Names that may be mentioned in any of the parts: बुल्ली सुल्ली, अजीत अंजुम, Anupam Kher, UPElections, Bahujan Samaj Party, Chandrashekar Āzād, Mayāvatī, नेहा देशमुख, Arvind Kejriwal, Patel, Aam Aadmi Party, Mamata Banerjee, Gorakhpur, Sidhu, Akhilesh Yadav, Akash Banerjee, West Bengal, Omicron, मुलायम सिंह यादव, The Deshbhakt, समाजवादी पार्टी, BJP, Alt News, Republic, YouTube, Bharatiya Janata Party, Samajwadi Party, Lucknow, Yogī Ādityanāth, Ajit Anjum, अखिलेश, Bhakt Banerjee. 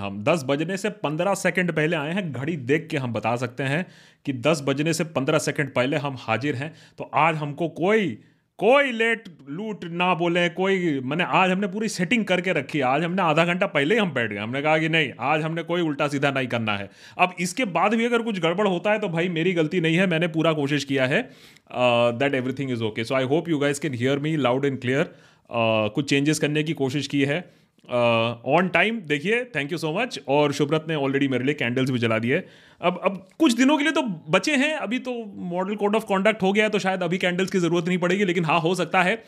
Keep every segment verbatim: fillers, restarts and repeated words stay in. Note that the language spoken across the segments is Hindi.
हम दस बजने से पंद्रह सेकंड पहले आए हैं। घड़ी देख के हम बता सकते हैं कि दस बजने से पंद्रह सेकंड पहले हम हाजिर हैं। तो आज हमको कोई कोई लेट लूट ना बोले, कोई मैंने आज हमने पूरी सेटिंग करके रखी। आज हमने आधा घंटा पहले ही हम बैठ गए, हमने कहा कि नहीं आज हमने कोई उल्टा सीधा नहीं करना है। अब इसके बाद भी अगर कुछ गड़बड़ होता है तो भाई मेरी गलती नहीं है, मैंने पूरा कोशिश किया है that everything is okay. So I hope you guys can hear me loud and clear. कुछ चेंजेस करने की कोशिश की है ऑन टाइम, देखिए थैंक यू सो मच। और शुभरत ने ऑलरेडी मेरे लिए कैंडल्स भी जला दिए। अब अब कुछ दिनों के लिए तो बचे हैं, अभी तो मॉडल कोड ऑफ कॉन्डक्ट हो गया है तो शायद अभी कैंडल्स की ज़रूरत नहीं पड़ेगी, लेकिन हाँ हो सकता है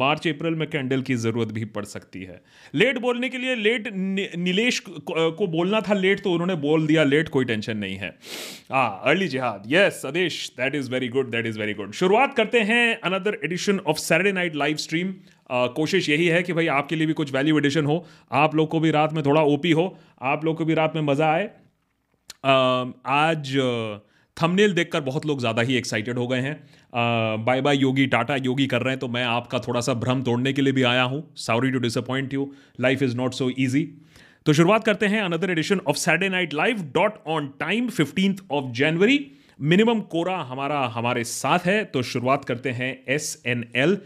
मार्च अप्रैल में कैंडल की ज़रूरत भी पड़ सकती है। लेट बोलने के लिए लेट नीलेश को बोलना था लेट, तो उन्होंने बोल दिया लेट, कोई टेंशन नहीं है। हाँ अर्ली जिहाद, yes Adesh, that is very good, that is very good. शुरुआत करते हैं another edition of Saturday night live stream. कोशिश यही है कि भाई आपके लिए भी कुछ वैल्यू एडिशन हो, आप लोग को भी रात में थोड़ा ओपी हो, आप लोग को भी रात में मज़ा आए। uh, आज uh, थंबनेल देखकर बहुत लोग ज़्यादा ही एक्साइटेड हो गए हैं। Bye bye Yogi, tata Yogi कर रहे हैं, तो मैं आपका थोड़ा सा भ्रम तोड़ने के लिए भी आया हूँ। Sorry to disappoint you, life is not so easy. तो शुरुआत करते हैं another edition of Saturday night live dot on time fifteenth of January. Minimum कोरा हमारा हमारे साथ है। तो शुरुआत करते हैं एस एन एल।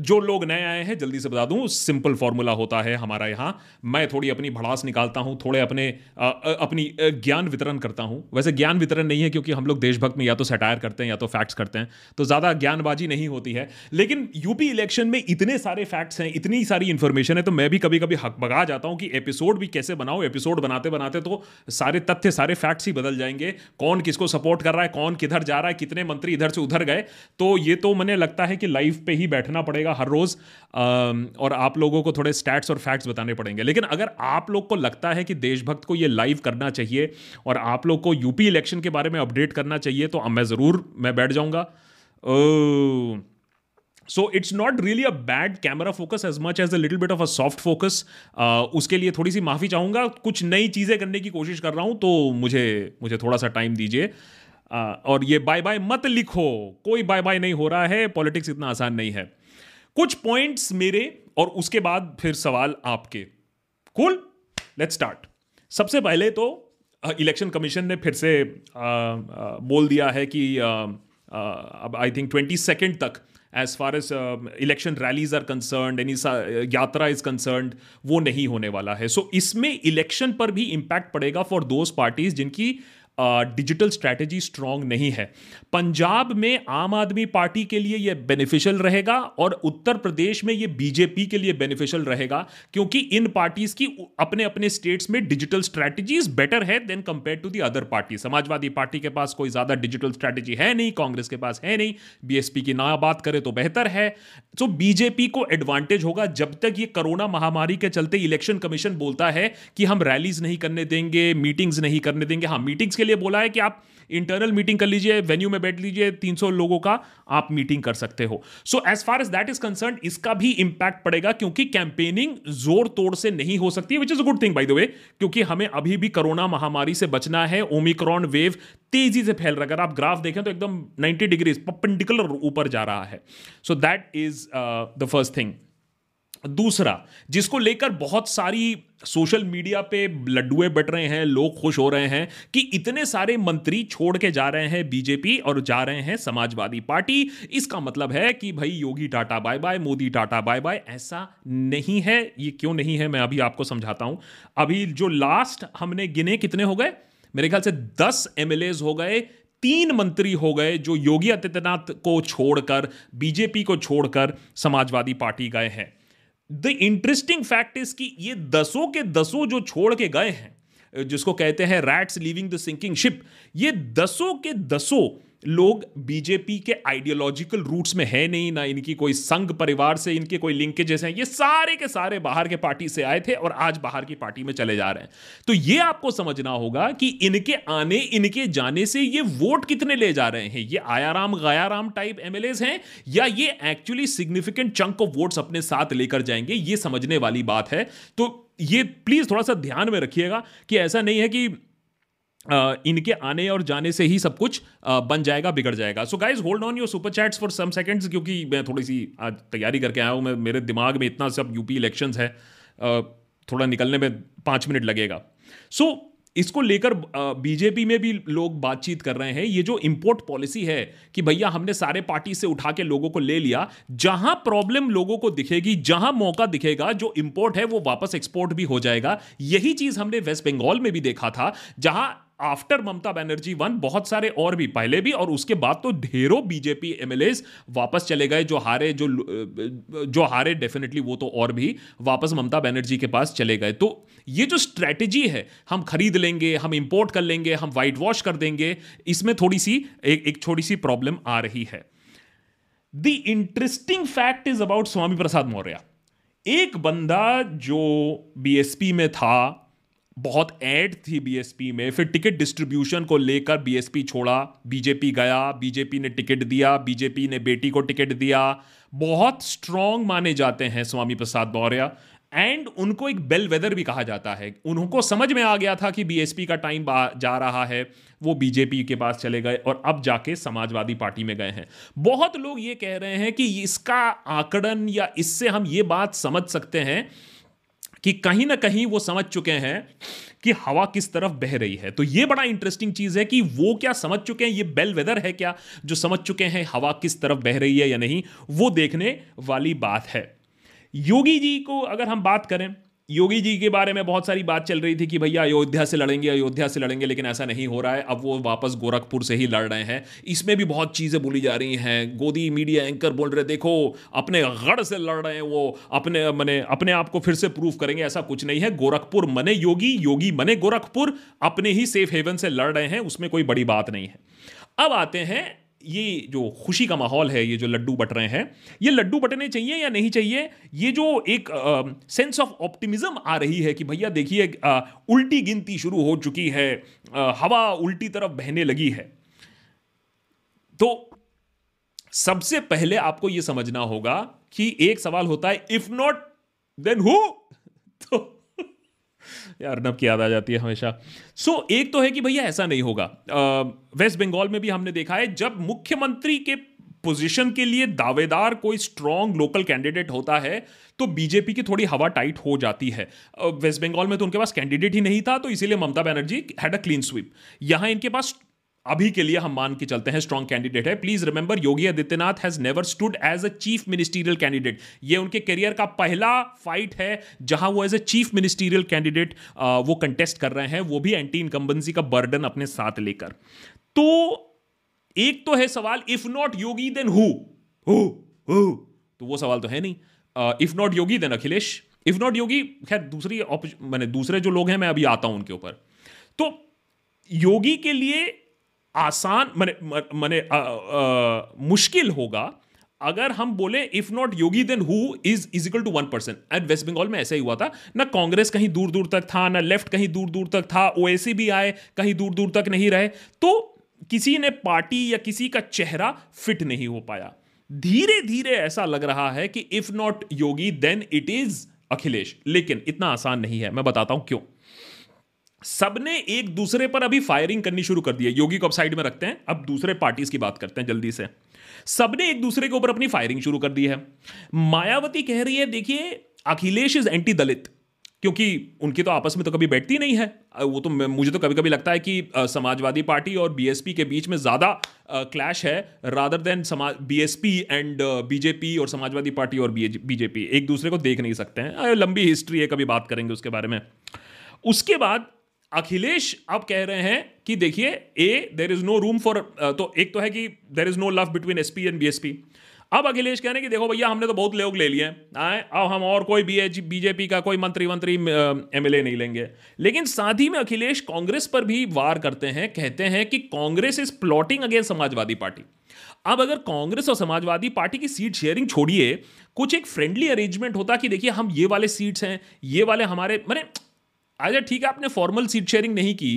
जो लोग नए आए हैं जल्दी से बता दूं, सिंपल फॉर्मूला होता है हमारा यहाँ। मैं थोड़ी अपनी भड़ास निकालता हूँ, थोड़े अपने आ, अपनी ज्ञान वितरण करता हूँ। वैसे ज्ञान वितरण नहीं है क्योंकि हम लोग देशभक्त में या तो सटायर करते हैं या तो फैक्ट्स करते हैं, तो ज़्यादा ज्ञानबाजी नहीं होती है। लेकिन यूपी इलेक्शन में इतने सारे फैक्ट्स हैं, इतनी सारी इन्फॉर्मेशन है, तो मैं भी कभी कभी हकबका जाता हूँ कि एपिसोड भी कैसे बनाओ। एपिसोड बनाते बनाते तो सारे तथ्य सारे फैक्ट्स ही बदल जाएंगे, कौन किसको सपोर्ट कर रहा है, कौन किधर जा रहा है, कितने मंत्री इधर से उधर गए। तो ये तो मैंने लगता है कि लाइव पर ही बैठना पड़ेगा हर रोज, और आप लोगों को थोड़े स्टैट्स और फैक्ट्स बताने पड़ेंगे। लेकिन अगर आप लोग को लगता है कि देशभक्त को ये लाइव करना चाहिए और आप लोग को यूपी इलेक्शन के बारे में अपडेट करना चाहिए, तो मैं जरूर मैं बैठ जाऊंगा। So it's not really a bad camera focus as much as a little bit of a soft focus. उसके लिए थोड़ी सी माफी चाहूंगा, कुछ नई चीजें करने की कोशिश कर रहा हूं, तो मुझे मुझे थोड़ा सा टाइम दीजिए। uh, और ये बाय बाय मत लिखो, कोई बाय बाय नहीं हो रहा है, पॉलिटिक्स इतना आसान नहीं है। कुछ पॉइंट्स मेरे और उसके बाद फिर सवाल आपके। Cool, let's start. सबसे पहले तो इलेक्शन कमीशन ने फिर से आ, आ, बोल दिया है कि अब आई थिंक ट्वेंटी सेकेंड तक as far as election rallies are concerned, any yatra is concerned, वो नहीं होने वाला है। सो so, इसमें इलेक्शन पर भी इम्पैक्ट पड़ेगा फॉर दोज पार्टीज जिनकी डिजिटल स्ट्रैटेजी स्ट्रांग नहीं है। पंजाब में आम आदमी पार्टी के लिए यह बेनिफिशियल रहेगा और उत्तर प्रदेश में यह बीजेपी के लिए बेनिफिशियल रहेगा, क्योंकि इन पार्टीज की अपने अपने स्टेट्स में डिजिटल स्ट्रैटेजीज बेटर है then compare to the other party. समाजवादी पार्टी के पास कोई ज़्यादा डिजिटल स्ट्रैटेजी है नहीं, कांग्रेस के पास है नहीं, बीएसपी की ना बात करें तो बेहतर है। तो बीजेपी को एडवांटेज होगा। जब तक ये कोरोना महामारी के चलते इलेक्शन कमीशन बोलता है कि हम रैलीज नहीं करने देंगे, मीटिंग्स नहीं करने देंगे, हाँ मीटिंग्स के लिए बोला है कि आप इंटरनल मीटिंग कर लीजिए, वेन्यू में बैठ लीजिए, तीन सौ लोगों का आप मीटिंग कर सकते हो। So as far as that is concern, इसका भी इंपैक्ट पड़ेगा क्योंकि कैंपेनिंग जोर तोड़ से नहीं हो सकती, which is a good thing by the way, क्योंकि हमें अभी भी कोरोना महामारी से बचना है। ओमिक्रॉन वेव तेजी से फैल रहा है, अगर आप ग्राफ देखें तो एकदम नब्बे डिग्री परपेंडिकुलर ऊपर जा रहा है। So that is the first thing. दूसरा, जिसको लेकर बहुत सारी सोशल मीडिया पे लड्डुए बट रहे हैं, लोग खुश हो रहे हैं कि इतने सारे मंत्री छोड़ के जा रहे हैं बीजेपी और जा रहे हैं समाजवादी पार्टी, इसका मतलब है कि भाई Yogi tata bye bye, Modi tata bye bye. ऐसा नहीं है। ये क्यों नहीं है मैं अभी आपको समझाता हूं। अभी जो लास्ट हमने गिने कितने हो गए, मेरे ख्याल से दस एमएलएज हो गए, तीन मंत्री हो गए जो योगी आदित्यनाथ को छोड़कर, बीजेपी को छोड़कर समाजवादी पार्टी गए हैं। द इंटरेस्टिंग फैक्ट इज कि ये दसों के दसों जो छोड़ के गए हैं, जिसको कहते हैं rats leaving the sinking ship, ये दसों के दसों लोग बीजेपी के आइडियोलॉजिकल रूट्स में है नहीं, ना इनकी कोई संघ परिवार से इनके कोई लिंकेजेस हैं। ये सारे के सारे बाहर के पार्टी से आए थे और आज बाहर की पार्टी में चले जा रहे हैं। तो ये आपको समझना होगा कि इनके आने इनके जाने से ये वोट कितने ले जा रहे हैं। ये आयाराम गयाराम टाइप एमएलएज हैं या ये actually significant chunk of votes अपने साथ लेकर जाएंगे, ये समझने वाली बात है। तो ये प्लीज़ थोड़ा सा ध्यान में रखिएगा कि ऐसा नहीं है कि Uh, इनके आने और जाने से ही सब कुछ uh, बन जाएगा, बिगड़ जाएगा। So guys hold on your super chats for some seconds, क्योंकि मैं थोड़ी सी आज तैयारी करके आया हूँ। मैं मेरे दिमाग में इतना सब यूपी इलेक्शंस है, uh, थोड़ा निकलने में पाँच मिनट लगेगा। सो so, इसको लेकर बीजेपी में भी लोग बातचीत कर रहे हैं। ये जो इंपोर्ट पॉलिसी है कि भैया हमने सारे पार्टी से उठा के लोगों को ले लिया, जहां प्रॉब्लम लोगों को दिखेगी, जहां मौका दिखेगा, जो इंपोर्ट है वो वापस एक्सपोर्ट भी हो जाएगा। यही चीज हमने वेस्ट बंगाल में भी देखा था, जहां आफ्टर ममता बनर्जी वन बहुत सारे और भी पहले भी और उसके बाद तो ढेरों बीजेपी एमएलएज वापस चले गए, जो हारे जो जो हारे डेफिनेटली वो तो और भी वापस ममता बनर्जी के पास चले गए। तो ये जो स्ट्रैटेजी है, हम खरीद लेंगे, हम इंपोर्ट कर लेंगे, हम वाइट वॉश कर देंगे, इसमें थोड़ी सी एक एक छोटी सी प्रॉब्लम आ रही है। The interesting fact is about Swami Prasad Maurya. एक बंदा जो बीएसपी में था, बहुत ऐड थी बीएसपी में, फिर टिकट डिस्ट्रीब्यूशन को लेकर बीएसपी छोड़ा, बीजेपी गया, बीजेपी ने टिकट दिया, बीजेपी ने बेटी को टिकट दिया। बहुत स्ट्रांग माने जाते हैं स्वामी प्रसाद मौर्य एंड उनको एक बेल वेदर भी कहा जाता है। उनको समझ में आ गया था कि बीएसपी का टाइम जा रहा है, वो बीजेपी के पास चले गए और अब जाके समाजवादी पार्टी में गए हैं। बहुत लोग ये कह रहे हैं कि इसका आकलन या इससे हम ये बात समझ सकते हैं कि कहीं ना कहीं वो समझ चुके हैं कि हवा किस तरफ बह रही है। तो ये बड़ा इंटरेस्टिंग चीज़ है कि वो क्या समझ चुके हैं, ये बेल वेदर है क्या जो समझ चुके हैं हवा किस तरफ बह रही है या नहीं, वो देखने वाली बात है। योगी जी को अगर हम बात करें, योगी जी के बारे में बहुत सारी बात चल रही थी कि भैया अयोध्या से लड़ेंगे, अयोध्या से लड़ेंगे, लेकिन ऐसा नहीं हो रहा है। अब वो वापस गोरखपुर से ही लड़ रहे हैं। इसमें भी बहुत चीज़ें बोली जा रही हैं। गोदी मीडिया एंकर बोल रहे, देखो अपने गढ़ से लड़ रहे हैं वो, अपने मने अपने आप को फिर से प्रूफ करेंगे। ऐसा कुछ नहीं है। गोरखपुर मने योगी, योगी मने गोरखपुर, अपने ही सेफ हेवन से लड़ रहे हैं, उसमें कोई बड़ी बात नहीं है। अब आते हैं, ये जो खुशी का माहौल है, ये जो लड्डू बट रहे हैं, ये लड्डू बटने चाहिए या नहीं चाहिए? ये जो एक सेंस ऑफ ऑप्टिमिज्म आ रही है कि भैया देखिए उल्टी गिनती शुरू हो चुकी है, आ, हवा उल्टी तरफ बहने लगी है। तो सबसे पहले आपको ये समझना होगा कि एक सवाल होता है, इफ नॉट देन हु। तो यार अर्नब की याद आ जाती है हमेशा। सो so, एक तो है कि भैया ऐसा नहीं होगा। वेस्ट बंगाल में भी हमने देखा है, जब मुख्यमंत्री के पोजीशन के लिए दावेदार कोई स्ट्रांग लोकल कैंडिडेट होता है तो बीजेपी की थोड़ी हवा टाइट हो जाती है। वेस्ट बंगाल में तो उनके पास कैंडिडेट ही नहीं था, तो इसीलिए Mamata Banerjee had a clean sweep. यहां इनके पास अभी के लिए हम मान के चलते हैं स्ट्रांग कैंडिडेट है। Please remember, Yogi Adityanath has never stood as a chief ministerial candidate. ये उनके करियर का पहला फाइट है जहां वो as a chief ministerial candidate वो कंटेस्ट कर रहे हैं, वो भी एंटी इनकम्बेंसी का बर्डन अपने साथ लेकर। तो एक तो है सवाल, if not Yogi then who, who, who. तो वो सवाल तो है नहीं। If not Yogi then अखिलेश, if not Yogi. खैर दूसरी मैंने दूसरे जो लोग हैं, मैं अभी आता हूं उनके ऊपर। तो योगी के लिए आसान मने मने आ, आ, मुश्किल होगा अगर हम बोले if not Yogi then who is equal to one person. And waste Bengal में ऐसा ही हुआ था ना, कांग्रेस कहीं दूर दूर तक था, ना लेफ्ट कहीं दूर दूर तक था, ओएसी भी आए कहीं दूर दूर तक नहीं रहे। तो किसी ने पार्टी या किसी का चेहरा फिट नहीं हो पाया। धीरे धीरे ऐसा लग रहा है कि if not Yogi then it is अखिलेश, लेकिन इतना आसान नहीं है। मैं बताता हूं क्यों। सबने एक दूसरे पर अभी फायरिंग करनी शुरू कर दी है। योगी को अब साइड में रखते हैं, अब दूसरे पार्टीज की बात करते हैं जल्दी से। सबने एक दूसरे के ऊपर अपनी फायरिंग शुरू कर दी है। मायावती कह रही है देखिए अखिलेश इज एंटी दलित, क्योंकि उनकी तो आपस में तो कभी बैठती नहीं है। वो तो मुझे तो कभी कभी लगता है कि समाजवादी पार्टी और बीएसपी के बीच में ज़्यादा क्लैश है rather than Samaj BSP and BJP और समाजवादी पार्टी और बीजेपी। एक दूसरे को देख नहीं सकते हैं, लंबी हिस्ट्री है, कभी बात करेंगे उसके बारे में। उसके बाद अखिलेश अब कह रहे हैं कि देखिए a there is no room for, तो एक तो है कि there is no love between SP and BSP. अब अखिलेश कह रहे हैं कि देखो भैया हमने तो बहुत लोग ले लिए हैं, अब हम और कोई बीजेपी का कोई मंत्री मंत्री एमएलए नहीं लेंगे। लेकिन साथ ही में अखिलेश कांग्रेस पर भी वार करते हैं, कहते हैं कि Congress is plotting against समाजवादी पार्टी। अब अगर कांग्रेस और समाजवादी पार्टी की सीट शेयरिंग छोड़िए, कुछ एक फ्रेंडली अरेंजमेंट होता कि देखिए हम ये वाले सीट्स हैं, ये वाले हमारे, मैंने अच्छा ठीक है आपने फॉर्मल सीट शेयरिंग नहीं की,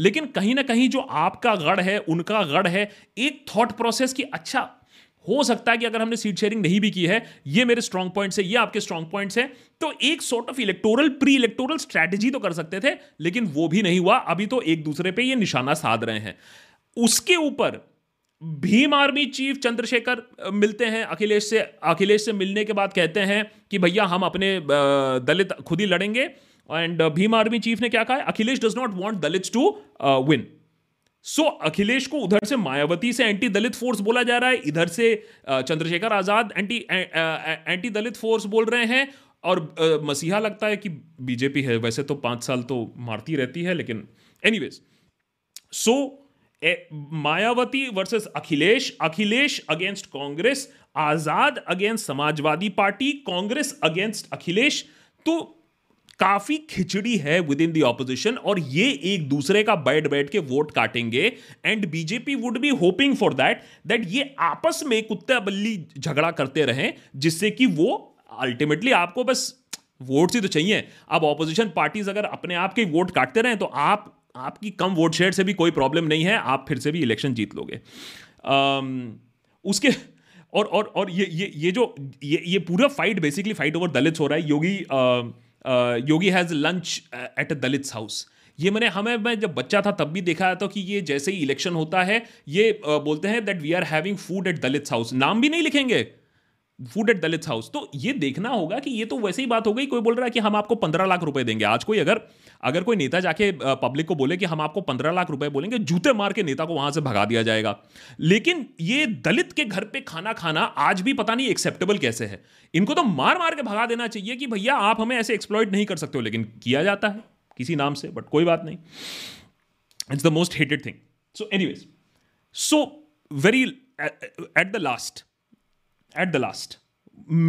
लेकिन कहीं ना कहीं जो आपका गढ़ है उनका गढ़ है, एक थॉट प्रोसेस कि अच्छा हो सकता है कि अगर हमने सीट शेयरिंग नहीं भी की है, ये मेरे स्ट्रांग पॉइंट्स हैं, ये आपके स्ट्रांग पॉइंट्स हैं, तो एक sort of electoral pre electoral strategy तो कर सकते थे, लेकिन वो भी नहीं हुआ। अभी तो एक दूसरे पर ये निशाना साध रहे हैं। उसके ऊपर भीम आर्मी चीफ चंद्रशेखर मिलते हैं अखिलेश से। अखिलेश से मिलने के बाद कहते हैं कि भैया हम अपने दलित खुद ही लड़ेंगे एंड भीम आर्मी चीफ ने क्या कहा, अखिलेश does not want Dalits to win. So अखिलेश को उधर से मायावती से एंटी दलित फोर्स बोला जा रहा है, इधर से Chandrashekhar Azad anti anti Dalit force बोल रहे हैं. और uh, मसीहा लगता है कि बीजेपी है, वैसे तो पांच साल तो मारती रहती है, लेकिन anyways. So Mayawati versus अखिलेश, अखिलेश against Congress, Azad against समाजवादी पार्टी, Congress against अखिलेश. तो काफी खिचड़ी है विद इन द ऑपोजिशन और ये एक दूसरे का बैठ बैठ के वोट काटेंगे. And BJP would be hoping for that that ये आपस में कुत्ता बल्ली झगड़ा करते रहें, जिससे कि वो अल्टीमेटली आपको बस वोट्स ही तो चाहिए. अब ऑपोजिशन पार्टीज अगर अपने आप के वोट काटते रहें तो आप आपकी कम वोट शेयर से भी कोई प्रॉब्लम नहीं है, आप फिर से भी इलेक्शन जीत लोगे. उसके और और और ये ये ये जो ये ये पूरा fight basically fight over Dalit हो रहा है. Yogi Yogi has lunch at a Dalit's house. ये मैंने हमें मैं जब बच्चा था तब भी देखा था कि ये जैसे ही इलेक्शन होता है ये uh, बोलते हैं that we are having food at Dalit's house. नाम भी नहीं लिखेंगे, फूड एट दलित्स हाउस. तो ये देखना होगा कि ये तो वैसे ही बात हो गई, कोई बोल रहा है कि हम आपको पंद्रह लाख रुपए देंगे. आज कोई अगर अगर कोई नेता जाके पब्लिक को बोले कि हम आपको पंद्रह लाख रुपए बोलेंगे, जूते मार के नेता को वहां से भगा दिया जाएगा. लेकिन ये दलित के घर पे खाना खाना आज भी पता नहीं एक्सेप्टेबल कैसे है. इनको तो मार मार के भगा देना चाहिए कि भैया आप हमें ऐसे एक्सप्लॉइट नहीं कर सकते हो, लेकिन किया जाता है किसी नाम से, बट कोई बात नहीं. It's the most hated thing. So anyways, so very at the last at the last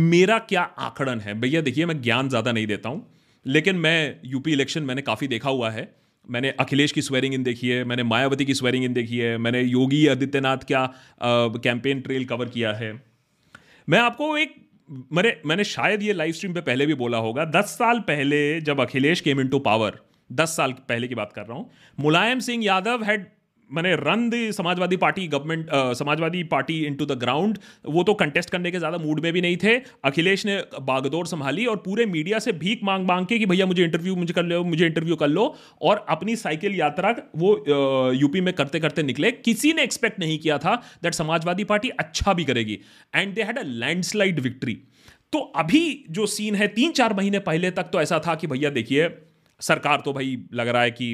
मेरा क्या आकड़न है भैया. देखिए मैं ज्ञान ज़्यादा नहीं देता हूँ, लेकिन मैं यूपी इलेक्शन मैंने काफ़ी देखा हुआ है. मैंने अखिलेश की स्वेरिंग इन देखी है, मैंने मायावती की स्वेरिंग इन देखी है, मैंने योगी आदित्यनाथ का कैंपेन ट्रेल कवर किया है. मैं आपको एक मैंने मैंने शायद ये लाइव स्ट्रीम पे पहले भी बोला होगा, दस साल पहले जब अखिलेश came into power, दस साल पहले की बात कर रहा हूँ, मुलायम सिंह यादव हैड मैंने run the समाजवादी पार्टी government समाजवादी पार्टी into the ground. वो तो कंटेस्ट करने के ज़्यादा मूड में भी नहीं थे. अखिलेश ने बागडोर संभाली और पूरे मीडिया से भीख मांग मांग के कि भैया मुझे इंटरव्यू मुझे कर लो मुझे इंटरव्यू कर लो और अपनी साइकिल यात्रा वो यूपी में करते करते निकले. किसी ने एक्सपेक्ट नहीं किया था दैट समाजवादी पार्टी अच्छा भी करेगी, and they had a landslide victory. तो अभी जो सीन है, तीन चार महीने पहले तक तो ऐसा था कि भैया देखिए सरकार तो भाई लग रहा है कि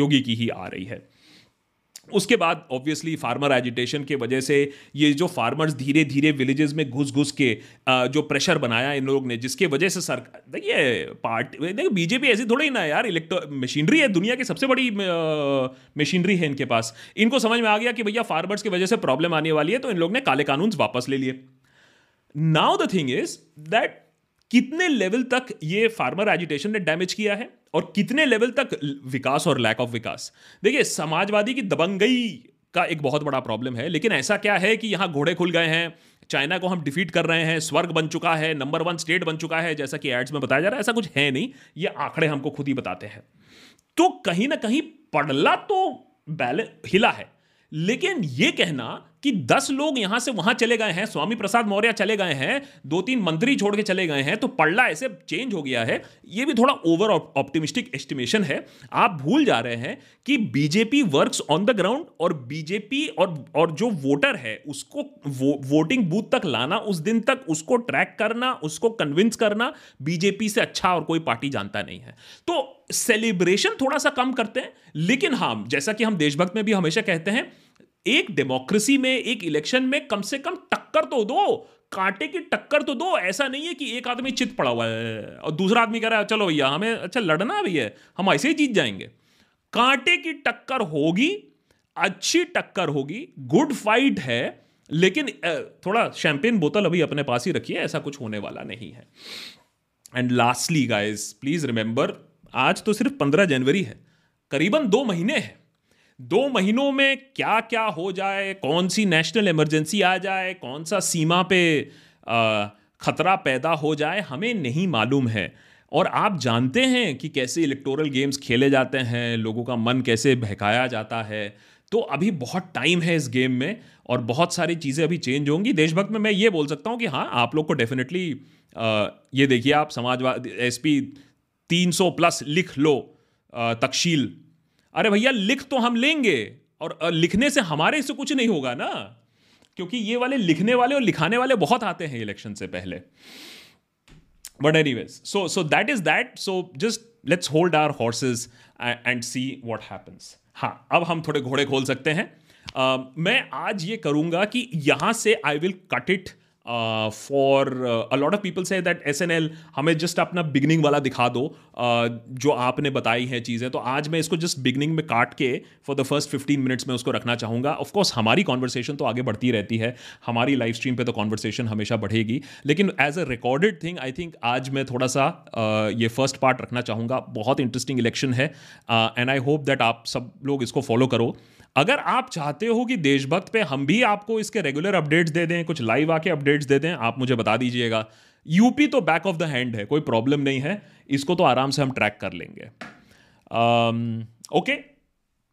योगी की ही आ रही है. उसके बाद ऑब्वियसली फार्मर एजिटेशन के वजह से ये जो फार्मर्स धीरे धीरे विलेजेस में घुस घुस के जो प्रेशर बनाया इन लोग ने, जिसके वजह से सरकार देखिए पार्टी देखिए बीजेपी ऐसी थोड़ी ना यार, इलेक्ट्रो मशीनरी है, दुनिया की सबसे बड़ी मशीनरी है इनके पास. इनको समझ में आ गया कि भैया फार्मर्स की वजह से प्रॉब्लम आने वाली है, तो इन लोग ने काले कानून वापस ले लिए. Now the thing is that कितने लेवल तक ये फार्मर एजिटेशन ने डैमेज किया है और कितने लेवल तक विकास और लैक ऑफ विकास. देखिए समाजवादी की दबंगई का एक बहुत बड़ा प्रॉब्लम है, लेकिन ऐसा क्या है कि यहाँ घोड़े खुल गए हैं, चाइना को हम डिफीट कर रहे हैं, स्वर्ग बन चुका है, नंबर वन स्टेट बन चुका है जैसा कि एड्स में बताया जा रहा है. ऐसा कुछ है नहीं, ये आंकड़े हमको खुद ही बताते हैं. तो कहीं ना कहीं पड़ला तो बैलेंस हिला है, लेकिन ये कहना कि दस लोग यहां से वहां चले गए हैं, स्वामी प्रसाद मौर्य चले गए हैं, दो तीन मंत्री छोड़ के चले गए हैं, तो पड़ला ऐसे चेंज हो गया है, ये भी थोड़ा ओवर ऑप्टिमिस्टिक एस्टिमेशन है. आप भूल जा रहे हैं कि BJP works on the ground और बीजेपी और और जो वोटर है उसको वो, वोटिंग बूथ तक लाना, उस दिन तक उसको ट्रैक करना, उसको कन्विंस करना बीजेपी से अच्छा और कोई पार्टी जानता नहीं है. तो सेलिब्रेशन थोड़ा सा कम करते हैं, लेकिन हाँ जैसा कि हम देशभक्त में भी हमेशा कहते हैं, एक डेमोक्रेसी में एक इलेक्शन में कम से कम टक्कर तो दो, कांटे की टक्कर तो दो. ऐसा नहीं है कि एक आदमी चित पड़ा हुआ है और दूसरा आदमी कह रहा है चलो भैया हमें अच्छा लड़ना भी है, हम ऐसे ही जीत जाएंगे. कांटे की टक्कर होगी, अच्छी टक्कर होगी, गुड फाइट है, लेकिन थोड़ा शैंपेन बोतल अभी अपने पास ही रखिए, ऐसा कुछ होने वाला नहीं है. And lastly guys please remember, आज तो सिर्फ पंद्रह जनवरी है, करीबन दो महीने हैं. दो महीनों में क्या क्या हो जाए, कौन सी नेशनल इमरजेंसी आ जाए, कौन सा सीमा पे खतरा पैदा हो जाए, हमें नहीं मालूम है. और आप जानते हैं कि कैसे इलेक्टोरल गेम्स खेले जाते हैं, लोगों का मन कैसे बहकाया जाता है. तो अभी बहुत टाइम है इस गेम में और बहुत सारी चीज़ें अभी चेंज होंगी. देशभक्त में मैं ये बोल सकता हूँ कि हाँ आप लोग को डेफिनेटली ये देखिए, आप समाजवादी एस पी तीन सौ प्लस लिख लो तकशील. अरे भैया लिख तो हम लेंगे और लिखने से हमारे से कुछ नहीं होगा ना, क्योंकि ये वाले लिखने वाले और लिखाने वाले बहुत आते हैं इलेक्शन से पहले. But anyways, so so that is that. So just let's hold our horses and see what happens. हाँ, अब हम थोड़े घोड़े खोल सकते हैं. uh, मैं आज ये करूँगा कि यहाँ से I will cut it for a lot of people से दैट एस एन एल हमें जस्ट अपना बिगनिंग वाला दिखा दो, uh, जो आपने बताई हैं चीज़ें. तो आज मैं इसको जस्ट बिगनिंग में काट के for the first fifteen minutes में उसको रखना चाहूँगा. ऑफकोर्स हमारी कॉन्वर्सेशन तो आगे बढ़ती रहती है, हमारी लाइव स्ट्रीम पे तो कॉन्वर्सेशन हमेशा बढ़ेगी, लेकिन as a recorded thing I think आज मैं थोड़ा सा uh, ये फर्स्ट पार्ट रखना चाहूँगा. बहुत इंटरेस्टिंग इलेक्शन है एंड आई होप दैट आप सब लोग इसको फॉलो करो. अगर आप चाहते हो कि देशभक्त पे हम भी आपको इसके रेगुलर अपडेट्स दे दें, कुछ लाइव आके अपडेट्स दे दें, आप मुझे बता दीजिएगा. यूपी तो बैक ऑफ द हैंड है, कोई प्रॉब्लम नहीं है, इसको तो आराम से हम ट्रैक कर लेंगे. Okay,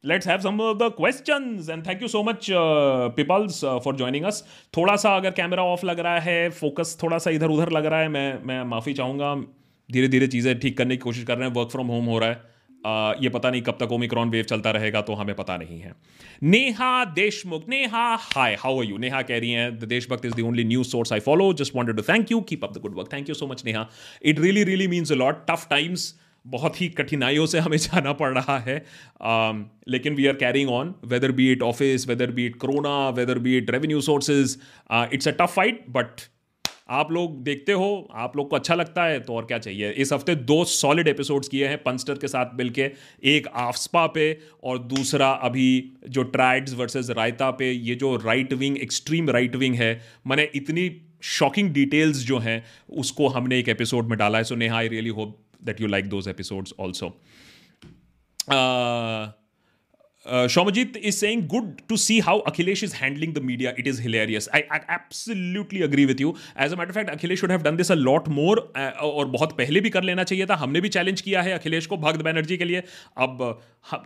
let's have some of the questions and thank you so much peoples for joining us. थोड़ा सा अगर कैमरा ऑफ लग रहा है, फोकस थोड़ा सा इधर उधर लग रहा है, मैं मैं माफ़ी चाहूँगा. धीरे धीरे चीज़ें ठीक करने की कोशिश कर रहे हैं. वर्क फ्रॉम होम हो रहा है. Uh, ये पता नहीं कब तक ओमिक्रॉन वेव चलता रहेगा, तो हमें पता नहीं है. नेहा देशमुख, Neha hi, how are you. Neha कह रही हैं the Deshbhakt is the only news source I follow, just wanted to thank you, keep up the good work. Thank you so much Neha, it really really means a lot. Tough times, बहुत ही कठिनाइयों से हमें जाना पड़ रहा है, um, लेकिन we are carrying on, whether be it office, whether be it corona, whether be it revenue sources. It's a tough fight, but आप लोग देखते हो, आप लोग को अच्छा लगता है, तो और क्या चाहिए. इस हफ्ते दो सॉलिड एपिसोड्स किए हैं पंस्टर के साथ मिलके, एक आफ्स्पा पे और दूसरा अभी जो ट्राइड्स वर्सेस रायता पे. ये जो right wing, extreme right wing है, मैंने इतनी शॉकिंग डिटेल्स जो हैं उसको हमने एक एपिसोड में डाला है. So Neha, I really hope that you like those episodes also. Uh, Shomajit is saying, good to see how Akhilesh is handling the media. It is hilarious. I, I absolutely agree with you. As a matter of fact, Akhilesh should have done this a lot more uh, और बहुत पहले भी कर लेना चाहिए था. हमने भी चैलेंज किया है अखिलेश को भक्त बैनर्जी के लिए. अब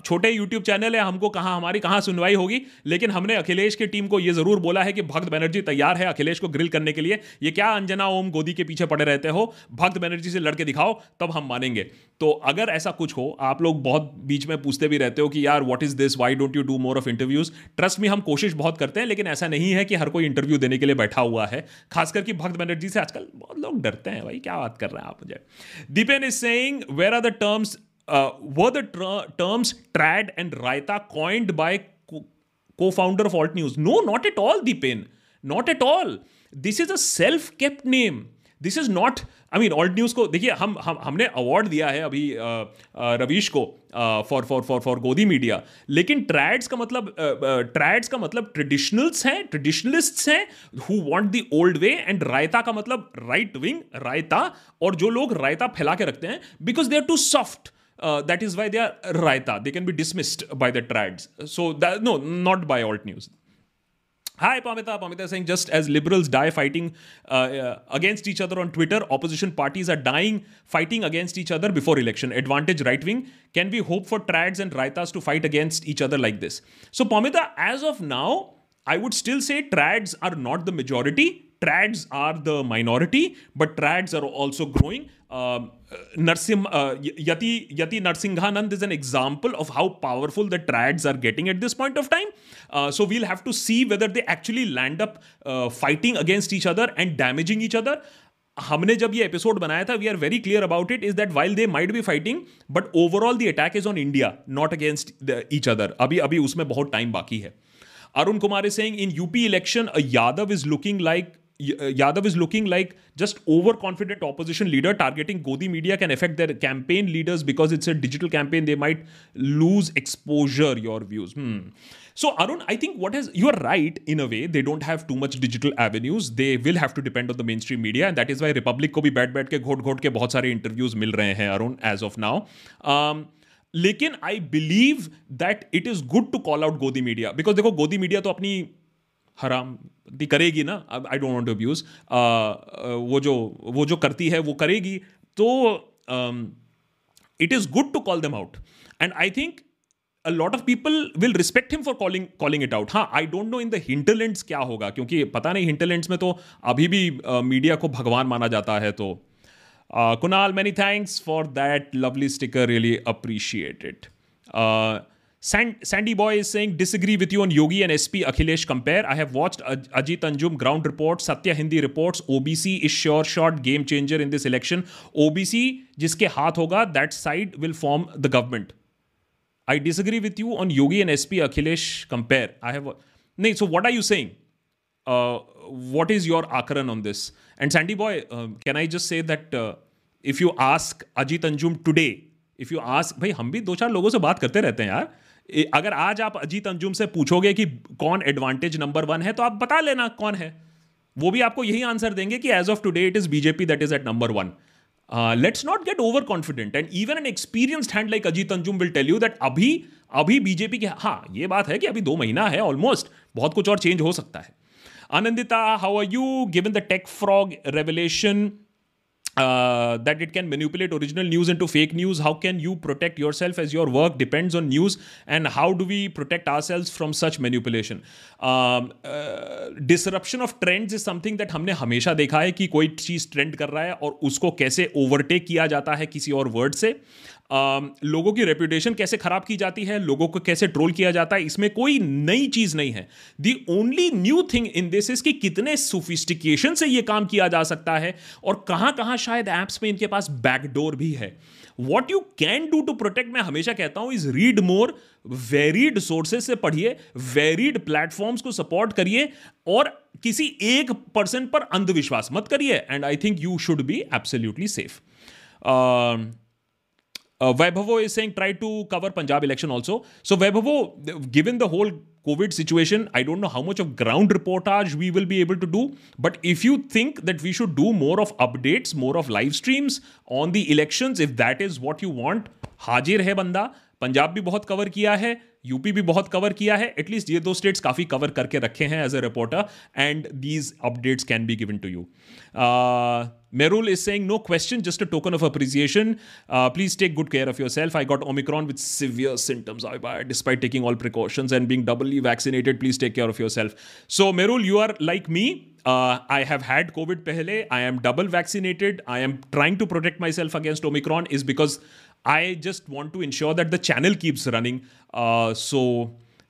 छोटे YouTube चैनल है, हमको कहाँ हमारी कहाँ सुनवाई होगी, लेकिन हमने अखिलेश की टीम को ये ज़रूर बोला है कि भक्त बैनर्जी तैयार है अखिलेश को ग्रिल करने के लिए. ये क्या अंजना ओम गोदी के पीछे पड़े रहते हो, भक्त बैनर्जी से लड़के दिखाओ, तब हम मानेंगे. तो अगर ऐसा कुछ हो, आप लोग बहुत बीच में पूछते भी रहते हो कि यार what is this, why don't you do more of interviews. Trust me, हम कोशिश बहुत करते हैं, लेकिन ऐसा नहीं है कि हर कोई इंटरव्यू देने के लिए बैठा हुआ है. खासकर कि भक्त बैनर्जी से आजकल बहुत लोग डरते हैं. भाई क्या बात कर रहे हैं आप मुझे. Dipen is saying, where are the terms, were the terms trad and raita coined by cofounder of Alt News. No, not at all Dipen, not at all. This is a self kept name. This is not, I mean Alt News को देखिए, हम हम हमने अवार्ड दिया है अभी आ, आ, रवीश को for for for for Godi media, लेकिन ट्रैड्स का मतलब ट्रैड्स का मतलब ट्रेडिशनल्स हैं, ट्रेडिशनलिस्ट्स हैं, who want the old way, and रायता का मतलब राइट विंग, रायता, और जो लोग रायता फैला के रखते हैं because they are too soft. Uh, that is why they are Raita. They can be dismissed by the trads. So, that, no, not by alt news. Hi, Pamita. Pamita is saying, just as liberals die fighting uh, uh, against each other on Twitter, opposition parties are dying fighting against each other before election. Advantage right wing. Can we hope for trads and Raitas to fight against each other like this? So, Pamita, as of now, I would still say trads are not the majority. Trads are the minority, but trads are also growing. Uh, Narsim, uh, Yati, Yati Narsinghanand is an example of how powerful the trads are getting at this point of time. Uh, so we'll have to see whether they actually land up uh, fighting against each other and damaging each other. हमने जब ये एपिसोड बनाया था, we are very clear about it, is that while they might be fighting, but overall the attack is on India, not against each other. अभी अभी उसमें बहुत टाइम बाकी है. Arun Kumar is saying, in U P election, a Yadav is looking like Yadav is looking like just overconfident opposition leader. Targeting Godi media can affect their campaign leaders because it's a digital campaign. They might lose exposure, your views. Hmm. So Arun, I think what has, you're right in a way, they don't have too much digital avenues. They will have to depend on the mainstream media. And that is why Republic ko bhi बैठ-बैठ के घोट-घोट के बहुत सारे interviews मिल रहे हैं Arun as of now. Um, लेकिन I believe that it is good to call out Godi media. Because देखो Godi media तो अपनी हराम दी करेगी ना. I don't want to abuse, वो जो वो जो करती है वो करेगी. तो it is good to call them out and I think a lot of people will respect him for calling calling it out. हाँ, I don't know in the hinterlands क्या होगा, क्योंकि पता नहीं, हिंटरलैंड्स में तो अभी भी मीडिया uh, को भगवान माना जाता है. तो Kunal, many thanks for that lovely sticker, really appreciate it. Sand, Sandy Boy is saying, disagree with you on Yogi and S P Akhilesh compare. I have watched Aj- Ajit Anjum ground report, Satya Hindi reports. O B C is sure shot game changer in this election. O B C, जिसके हाथ होगा, that side will form the government. I disagree with you on Yogi and S P Akhilesh compare. I have नहीं. So what are you saying? Uh, what is your akaran on this? And Sandy Boy, uh, can I just say that uh, if you ask Ajit Anjum today, if you ask, भाई हम भी दो चार लोगों से बात करते रहते हैं यार. अगर आज आप अजीत अंजुम से पूछोगे कि कौन एडवांटेज नंबर वन है तो आप बता लेना कौन है. वो भी आपको यही आंसर देंगे कि as of today it is BJP that is at number one. Let's not get over confident and even an experienced hand like अजीत अंजुम will tell you that अभी अभी बीजेपी के. हाँ, ये बात है कि अभी दो महीना है ऑलमोस्ट, बहुत कुछ और चेंज हो सकता है. Anandita, how are you? Given the Tek Fog revelation Uh, that it can manipulate original news into fake news, how can you protect yourself as your work depends on news, and how do we protect ourselves from such manipulation? Um, uh, disruption of trends is something that हमने हमेशा देखा है कि कोई चीज़ ट्रेंड कर रहा है और उसको कैसे ओवरटेक किया जाता है किसी और वर्ड से. um, लोगों की रेपुटेशन कैसे ख़राब की जाती है, लोगों को कैसे ट्रोल किया जाता है, इसमें कोई नई चीज़ नहीं है. The only new thing in this is कि कितने सोफिस्टिकेशन से ये काम किया जा सकता है और कहाँ कहाँ शायद एप्स में इनके पास बैकडोर भी है. What you can do to protect, मैं हमेशा कहता हूं, is read more, varied sources से पढ़िए, वेरीड प्लेटफॉर्म्स को सपोर्ट करिए और किसी एक पर्सन पर अंधविश्वास मत करिए. And I think you should be absolutely safe. Vaibhavo is saying try to cover Punjab election also. So Vaibhavo, given the whole COVID situation, I don't know how much of ground reportage we will be able to do. But if you think that we should do more of updates, more of live streams on the elections, if that is what you want, हाजिर है बंदा. पंजाब भी बहुत कवर किया है, यूपी भी बहुत कवर किया है. एटलीस्ट ये दो स्टेट्स काफ़ी कवर करके रखे हैं as a reporter, and these updates can be given to you. Merul is saying, no question, just a token of appreciation. Uh, please take good care of yourself. I got Omicron with severe symptoms, despite taking all precautions and being doubly vaccinated. Please take care of yourself. So, Merul, you are like me. Uh, I have had COVID pehle. I am double vaccinated. I am trying to protect myself against Omicron is because I just want to ensure that the channel keeps running. Uh, so...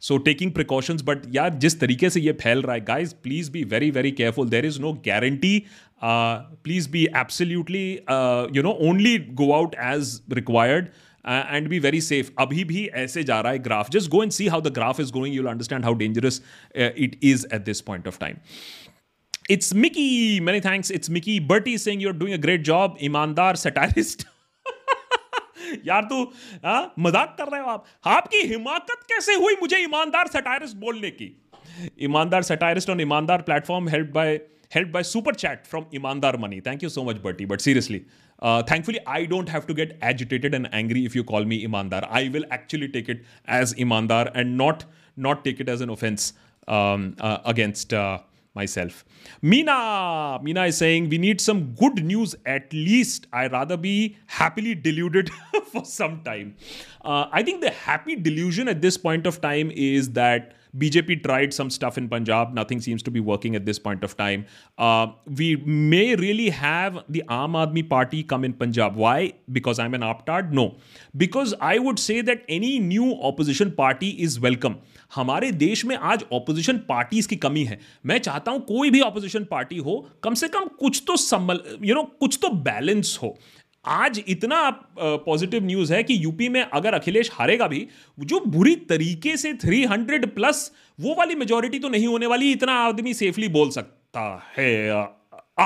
So taking precautions, but यार जिस तरीके से ये फैल रहा है, guys, please be very very careful. There is no guarantee. Uh, please be absolutely, uh, you know, only go out as required uh, and be very safe. अभी भी ऐसे जा रहा है graph. Just go and see how the graph is going. You'll understand how dangerous uh, it is at this point of time. It's Mickey. Many thanks. It's Mickey. Bertie is saying you're doing a great job. ईमानदार satirist. यार तू हाँ मजाक कर रहे हो आप. आपकी हिमाकत कैसे हुई मुझे ईमानदार सटायरिस्ट बोलने की? ईमानदार सटायरिस्ट ऑन ईमानदार platform, help by help by super chat from ईमानदार money. Thank you so much Bertie, but seriously thankfully I don't have to get agitated and angry if you call me ईमानदार. I will actually take it as ईमानदार and not not take it as an offence against myself. Meena, Meena is saying we need some good news at least. I'd rather be happily deluded for some time. Uh, I think the happy delusion at this point of time is that B J P tried some stuff in Punjab. Nothing seems to be working at this point of time. Uh, we may really have the Aam Aadmi Party come in Punjab. Why? Because I'm an aaptard? No. Because I would say that any new opposition party is welcome. हमारे देश में आज ऑपोजिशन पार्टीज की कमी है. मैं चाहता हूं कोई भी ऑपोजिशन पार्टी हो, कम से कम कुछ तो संभल, यू नो, कुछ तो बैलेंस हो. आज इतना पॉजिटिव uh, न्यूज़ है कि यूपी में अगर अखिलेश हारेगा भी, जो बुरी तरीके से तीन सौ प्लस वो वाली मेजॉरिटी तो नहीं होने वाली, इतना आदमी सेफली बोल सकता है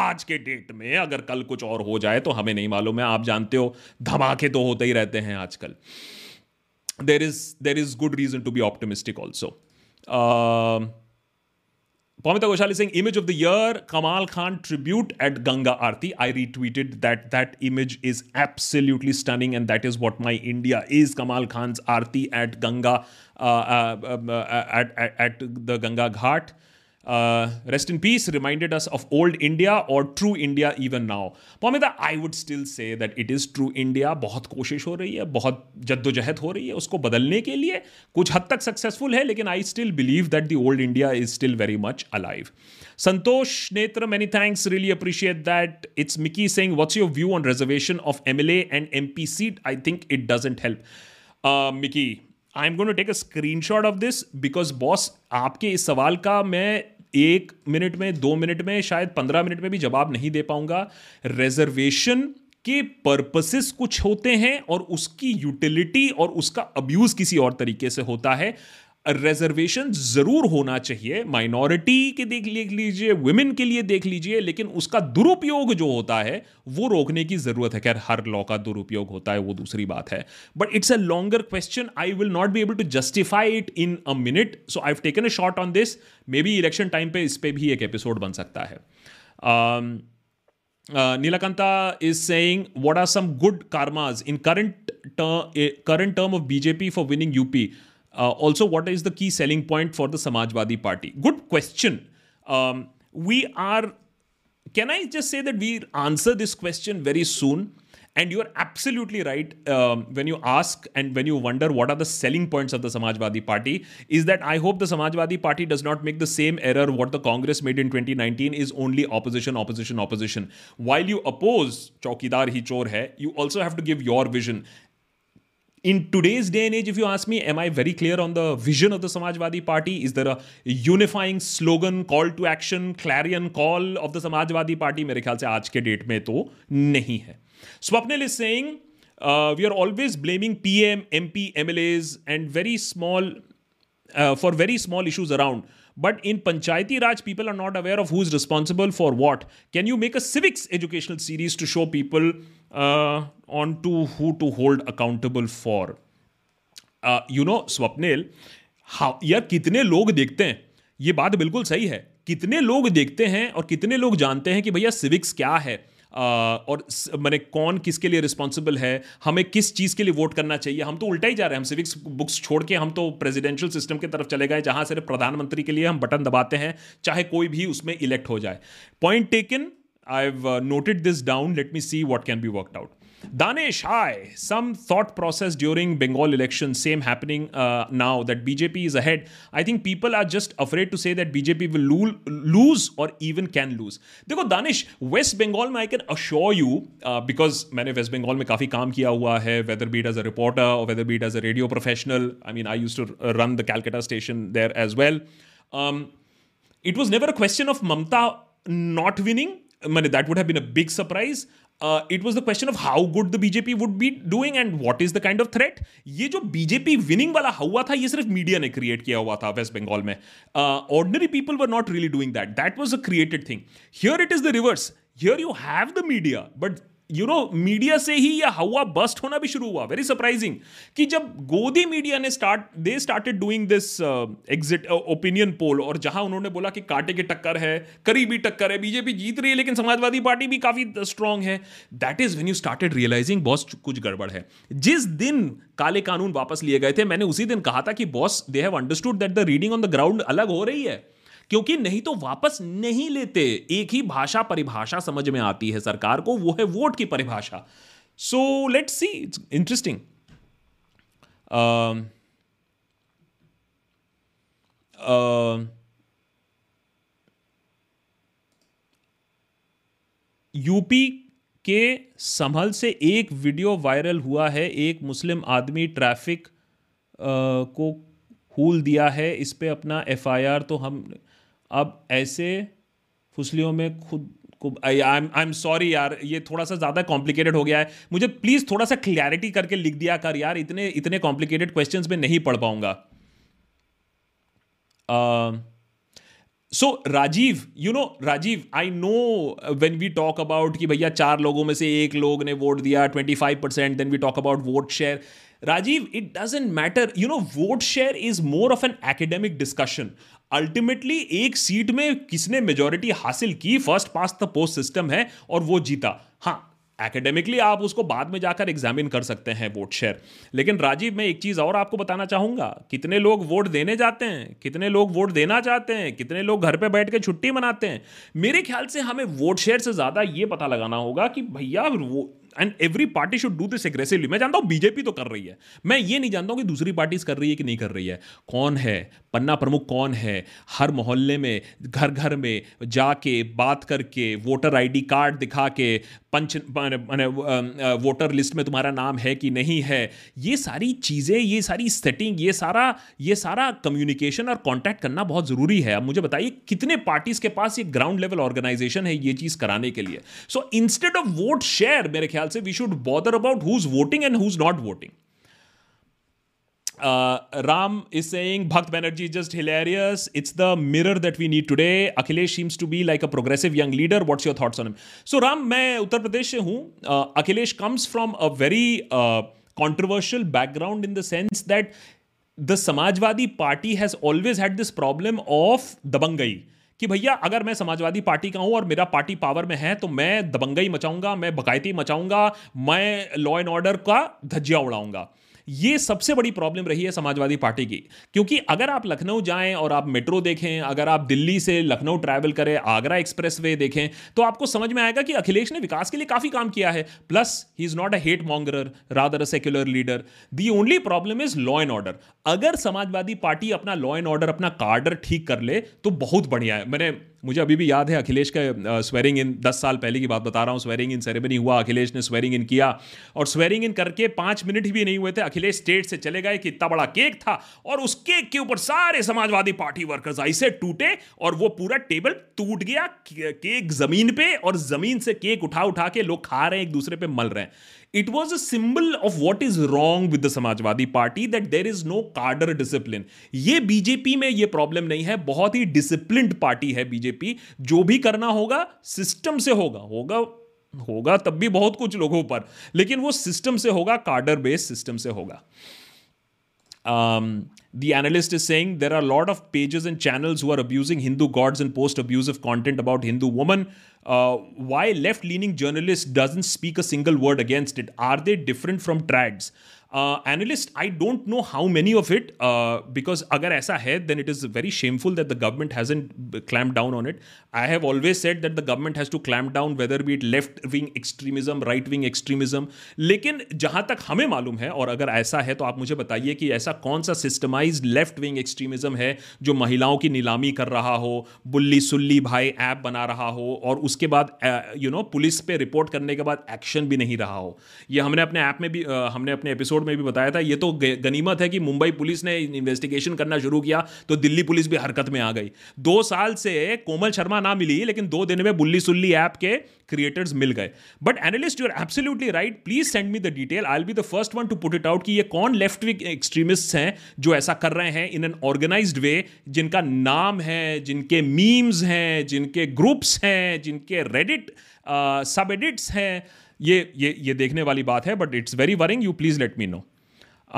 आज के डेट में. अगर कल कुछ और हो जाए तो हमें नहीं मालूम है. आप जानते हो धमाके तो होते ही रहते हैं आजकल. There is there is good reason to be optimistic also. Pamita Ghoshal is saying, image of the year, Kamal Khan tribute at Ganga Aarti. I retweeted that. That image is absolutely stunning and that is what my India is. Kamal Khan's Aarti at Ganga, uh, uh, uh, at, at, at the Ganga Ghat. Uh, rest in peace reminded us of old India or true India even now. Pamita, I would still say that it is true India. बहुत कोशिश हो रही है, बहुत जद्दोजहद हो रही है उसको बदलने के लिए. कुछ हद तक सक्सेसफुल है, लेकिन I still believe that the old India is still very much alive. Santosh Netra, many thanks. Really appreciate that. It's Mickey saying, what's your view on reservation of M L A and M P seat? I think it doesn't help. Uh, Mickey, I am going to take a screenshot of this because boss आपके इस सवाल का मैं एक मिनट में, दो मिनट में, शायद पंद्रह मिनट में भी जवाब नहीं दे पाऊंगा. रिजर्वेशन के पर्पसेस कुछ होते हैं और उसकी यूटिलिटी और उसका अब्यूज किसी और तरीके से होता है. रिजर्वेशन जरूर होना चाहिए, माइनॉरिटी के देख लीजिए, वुमेन के लिए देख लीजिए, लेकिन उसका दुरुपयोग जो होता है वो रोकने की जरूरत है. खैर हर लॉ का दुरुपयोग होता है, वो दूसरी बात है, but it's a longer question. I will not be able to justify it in a minute, so I have taken a shot on this. Maybe election time पे इस पर भी एक एपिसोड बन सकता है. um, Uh, Nilakanta is saying, what are some good karmas in current ter- current term of B J P for winning U P? Uh, also, what is the key selling point for the Samajwadi Party? Good question. Um, we are, can I just say that we answer this question very soon? And you are absolutely right um, when you ask and when you wonder what are the selling points of the Samajwadi Party, is that I hope the Samajwadi Party does not make the same error what the Congress made in twenty nineteen, is only opposition, opposition, opposition. While you oppose Chaukidar Hi Chor Hai, you also have to give your vision. In today's day and age, if you ask me, am I very clear on the vision of the Samajwadi Party? Is there a unifying slogan, call to action, clarion call of the Samajwadi Party? मेरे ख्याल से आज के डेट में तो नहीं है. Swapnil is saying, uh, we are always blaming P M, M P, M L As and very small, uh, for very small issues around. But in Panchayati Raj, people are not aware of who's responsible for what. Can you make a civics educational series to show people uh, on to who to hold accountable for? Uh, you know, Swapnil, how, यार कितने लोग देखते हैं, ये बात बिल्कुल सही है. कितने लोग देखते हैं और कितने लोग जानते हैं कि भैया सिविक्स क्या है, Uh, और मैंने कौन किसके लिए रिस्पॉन्सिबल है, हमें किस चीज़ के लिए वोट करना चाहिए. हम तो उल्टा ही जा रहे हैं, हम सिविक्स बुक्स छोड़ के हम तो प्रेसिडेंशियल सिस्टम की तरफ चले गए, जहां सिर्फ प्रधानमंत्री के लिए हम बटन दबाते हैं चाहे कोई भी उसमें इलेक्ट हो जाए. Point taken. I have noted this down. Let me see what can be worked out. Danesh, hi. Some thought process during Bengal election, same happening uh, now that B J P is ahead. I think people are just afraid to say that B J P will loo- lose or even can lose. देखो Danesh, West Bengal में I can assure you, uh, because मैंने West Bengal में काफ़ी काम किया हुआ है, whether be it as a reporter or whether be it as a radio professional. I mean, I used to run the Calcutta station there as well. Um, it was never a question of Mamata not winning. I mean, that would have been a big surprise. Uh, it was the question of how good the B J P would be doing and what is the kind of threat. ये जो B J P winning वाला हुआ था, ये सिर्फ मीडिया ने create किया हुआ था वेस्ट बंगाल में. uh, ordinary people were not really doing that. That was a created thing. Here it is the reverse. Here you have the media, but you know, media से ही यह हवा बस्ट होना भी शुरू हुआ. वेरी सरप्राइजिंग कि जब गोदी मीडिया ने start they started doing this exit opinion poll, और जहां उन्होंने बोला कि कांटे की टक्कर है, करीबी टक्कर है, बीजेपी जीत रही है लेकिन समाजवादी पार्टी भी काफी स्ट्रांग है, that is when you started realising boss कुछ गड़बड़ है. जिस दिन काले कानून वापस लिए गए थे, मैंने उसी दिन कहा था कि boss they have understood that the reading on the ground अलग हो रही है, क्योंकि नहीं तो वापस नहीं लेते. एक ही भाषा परिभाषा समझ में आती है सरकार को, वो है वोट की परिभाषा. So let's see, it's interesting. UP के संभल से एक वीडियो वायरल हुआ है, एक मुस्लिम आदमी ट्रैफिक uh, को हूल दिया है, इस पे अपना एफ आई आर. तो हम अब ऐसे फुसलियों में खुद को, आई आई एम सॉरी यार, ये थोड़ा सा ज़्यादा कॉम्प्लिकेटेड हो गया है. मुझे प्लीज़ थोड़ा सा क्लैरिटी करके लिख दिया कर यार, इतने इतने कॉम्प्लिकेटेड क्वेश्चंस में नहीं पढ़ पाऊंगा. So Rajiv, you know Rajiv, I know when we talk about कि भैया चार लोगों में से एक लोग ने वोट दिया, twenty five percent, then we talk about vote share. Rajiv, it doesn't matter. You know, vote share is more of an academic discussion. Ultimately, एक सीट में किसने मेजोरिटी हासिल की, first past the post system है और वो जीता. हाँ, एकेडमिकली आप उसको बाद में जाकर एग्जामिन कर सकते हैं वोट शेयर. लेकिन राजीव, मैं एक चीज़ और आपको बताना चाहूँगा, कितने लोग वोट देने जाते हैं, कितने लोग वोट देना चाहते हैं, कितने लोग घर पे बैठ के छुट्टी मनाते हैं. मेरे ख्याल से हमें वोट शेयर से ज़्यादा ये पता लगाना होगा कि भैया and every party should do this aggressively. मैं जानता हूँ बीजेपी तो कर रही है, मैं ये नहीं जानता हूँ कि दूसरी पार्टीज कर रही है कि नहीं कर रही है. कौन है पन्ना प्रमुख, कौन है हर मोहल्ले में घर घर में जाके बात करके वोटर आईडी कार्ड दिखा के पंच माने वोटर लिस्ट में तुम्हारा नाम है कि नहीं है, ये सारी चीज़ें, ये सारी सेटिंग, ये सारा ये सारा कम्युनिकेशन और कांटेक्ट करना बहुत ज़रूरी है. अब मुझे बताइए कितने पार्टीज़ के पास ये ग्राउंड लेवल ऑर्गेनाइजेशन है ये चीज़ कराने के लिए. So instead of vote share मेरे ख्याल से we should bother about who is voting and who is not voting. Uh, Ram is saying Bhakt Banerjee is just hilarious. It's the mirror that we need today. Akhilesh seems to be like a progressive young leader. What's your thoughts on him? So Ram, मैं उत्तर प्रदेश से हूँ. uh, Akhilesh comes from a very uh, controversial background in the sense that the Samajwadi Party has always had this problem of dabangai. कि भैया अगर मैं समाजवादी पार्टी का हूं और मेरा पार्टी पावर में है तो मैं दबंगई मचाऊंगा, मैं बगायती मचाऊंगा, मैं लॉ एंड ऑर्डर का धज्जिया उड़ाऊंगा. ये सबसे बड़ी प्रॉब्लम रही है समाजवादी पार्टी की, क्योंकि अगर आप लखनऊ जाएं और आप मेट्रो देखें, अगर आप दिल्ली से लखनऊ ट्रैवल करें, आगरा एक्सप्रेसवे देखें, तो आपको समझ में आएगा कि अखिलेश ने विकास के लिए काफ़ी काम किया है. Plus he is not a hate मॉन्गरर, rather a secular leader. The only problem is law and order. अगर समाजवादी पार्टी अपना लॉ एंड ऑर्डर, अपना कार्डर ठीक कर ले तो बहुत बढ़िया है. मैंने मुझे अभी भी याद है अखिलेश का स्वेरिंग इन, दस साल पहले की बात बता रहा हूँ. स्वेरिंग इन सेरेमनी हुआ, अखिलेश ने स्वेरिंग इन किया और स्वेरिंग इन करके पाँच मिनट भी नहीं हुए थे अखिलेश स्टेट से चले गए. कितना बड़ा केक था और उस केक के ऊपर सारे समाजवादी पार्टी वर्कर्स ऐसे टूटे और वो पूरा टेबल टूट गया, केक जमीन पे, और जमीन से केक उठा उठा के लोग खा रहे हैं, एक दूसरे पे मल रहे हैं. It was a symbol of what is wrong with the Samajwadi Party, that there is no cadre discipline. ये बीजेपी में ये प्रॉब्लम नहीं है, बहुत ही डिसिप्लिन्ड पार्टी है बीजेपी. जो भी करना होगा सिस्टम से होगा, होगा होगा तब भी बहुत कुछ लोगों पर, लेकिन वो सिस्टम से होगा, cadre based सिस्टम से होगा. Um, the analyst is saying there are a lot of pages and channels who are abusing Hindu gods and post abusive content about Hindu women. Uh, why left-leaning journalists doesn't speak a single word against it? Are they different from trads? Uh, analyst, I don't know how many of it, uh, because agar aisa hai, then it is very shameful that the government hasn't clamped down on it. I have always said that the government has to clamp down, whether be it left-wing extremism, right-wing extremism. लेकिन जहाँ तक हमें मालूम है, और अगर ऐसा है तो आप मुझे बताइए कि ऐसा कौन सा सिस्टमाइज्ड लेफ्ट-विंग एक्सट्रीमिज्म है जो महिलाओं की नीलामी कर रहा हो, बुल्ली सुल्ली भाई ऐप बना रहा हो और उसके बाद यू नो पुलिस पे रिपोर्ट करने के बाद एक्शन भी नहीं रहा हो. ये हमने अपने ऐप में भी, हमने अपने एपिसोड में भी बताया था. ये तो गनीमत है कि मुंबई पुलिस ने इन्वेस्टिगेशन करना शुरू किया तो दिल्ली पुलिस भी हरकत में आ गई. दो साल से कोमल शर्मा ना मिली लेकिन दो दिन में बुल्ली सुल्ली ऐप के क्रिएटर्स मिल गए. But analyst, you are absolutely right. Please send me the detail, I will be the first one to put it out कि ये कौन लेफ्ट विंग एक्सट्रीमिस्ट्स हैं जो ऐसा कर रहे हैं इन एन ऑर्गेनाइज्ड वे, जिनका नाम है, जिनके मीम्स हैं, जिनके ग्रुप्स हैं, जिनके रेडिट सब एडिट्स हैं. ये ये ये देखने वाली बात है, but it's very worrying. You please let me know.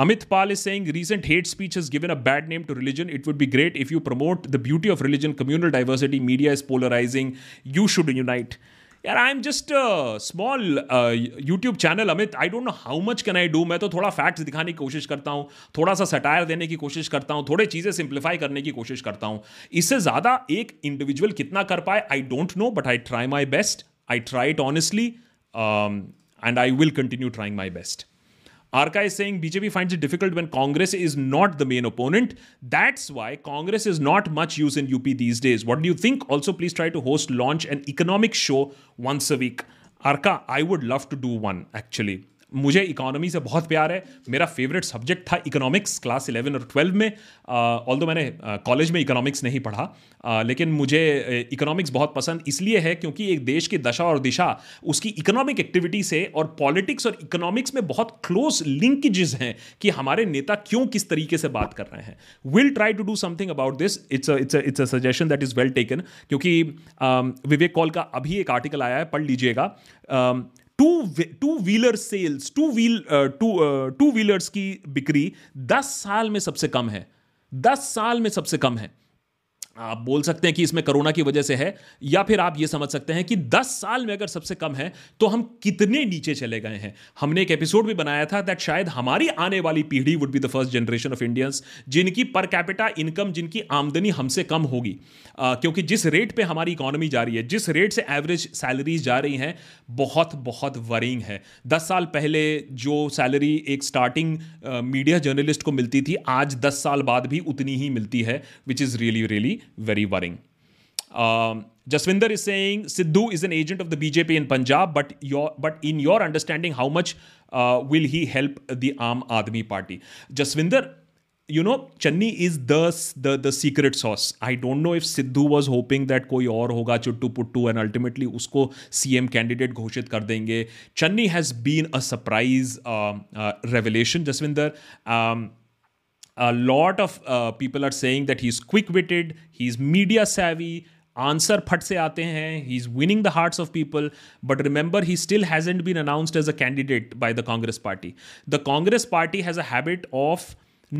Amit Pal is saying recent hate speech has given a bad name to religion. It would be great if you promote the beauty of religion, communal diversity. Media is polarizing. You should unite. यार I am just small YouTube channel Amit, I don't know how much can I do. मैं तो थोड़ा फैक्ट्स दिखाने की कोशिश करता हूँ, थोड़ा सा सटायर देने की कोशिश करता हूँ, थोड़ी चीज़ें सिंप्लीफाई करने की कोशिश करता हूँ. इससे ज़्यादा एक इंडिविजुअल कितना कर पाए I don't know, but I try my best. I try it honestly and I will continue trying my best. Arka is saying B J P finds it difficult when Congress is not the main opponent. That's why Congress is not much use in U P these days. What do you think? Also, please try to host, launch an economic show once a week. Arka, I would love to do one actually. मुझे इकोनॉमी से बहुत प्यार है. मेरा फेवरेट सब्जेक्ट था इकोनॉमिक्स क्लास इलेवन और ट्वेल्व में. ऑल दो मैंने कॉलेज में इकोनॉमिक्स नहीं पढ़ा, लेकिन मुझे इकोनॉमिक्स बहुत पसंद इसलिए है क्योंकि एक देश की दशा और दिशा उसकी इकोनॉमिक एक्टिविटी से, और पॉलिटिक्स और इकोनॉमिक्स में बहुत क्लोज लिंकेजेस हैं कि हमारे नेता क्यों किस तरीके से बात कर रहे हैं. Will try to do something about this. It's it's it's a suggestion that is well taken, क्योंकि विवेक कॉल का अभी एक आर्टिकल आया है, पढ़ लीजिएगा. Two two wheeler sales, two wheel two two wheelers की बिक्री दस साल में सबसे कम है, दस साल में सबसे कम है. आप बोल सकते हैं कि इसमें कोरोना की वजह से है, या फिर आप ये समझ सकते हैं कि दस साल में अगर सबसे कम है तो हम कितने नीचे चले गए हैं। हमने एक एपिसोड भी बनाया था दैट शायद हमारी आने वाली पीढ़ी would be the first generation of Indians जिनकी पर कैपिटा इनकम, जिनकी आमदनी हमसे कम होगी, क्योंकि जिस रेट पे हमारी इकोनॉमी जा रही है, जिस रेट से एवरेज सैलरीज जा रही हैं, बहुत बहुत वरीइंग है। दस साल पहले जो सैलरी एक स्टार्टिंग मीडिया जर्नलिस्ट को मिलती थी, आज दस साल बाद भी उतनी ही मिलती है, which is really really very worrying. Um, Jaswinder is saying Sidhu is an agent of the B J P in Punjab, but your but in your understanding, how much uh, will he help the Aam Aadmi Party? Jaswinder, you know, Channi is the, the the secret sauce. I don't know if Sidhu was hoping that कोई और होगा चुट्टू पुट्टू and ultimately उसको C M candidate घोषित कर देंगे. Channi has been a surprise uh, uh, revelation, Jaswinder. Um, A lot of uh, people are saying that he's quick-witted, he's media-savvy, answer फट से आते हैं, he's winning the hearts of people. But remember, he still hasn't been announced as a candidate by the Congress party. The Congress party has a habit of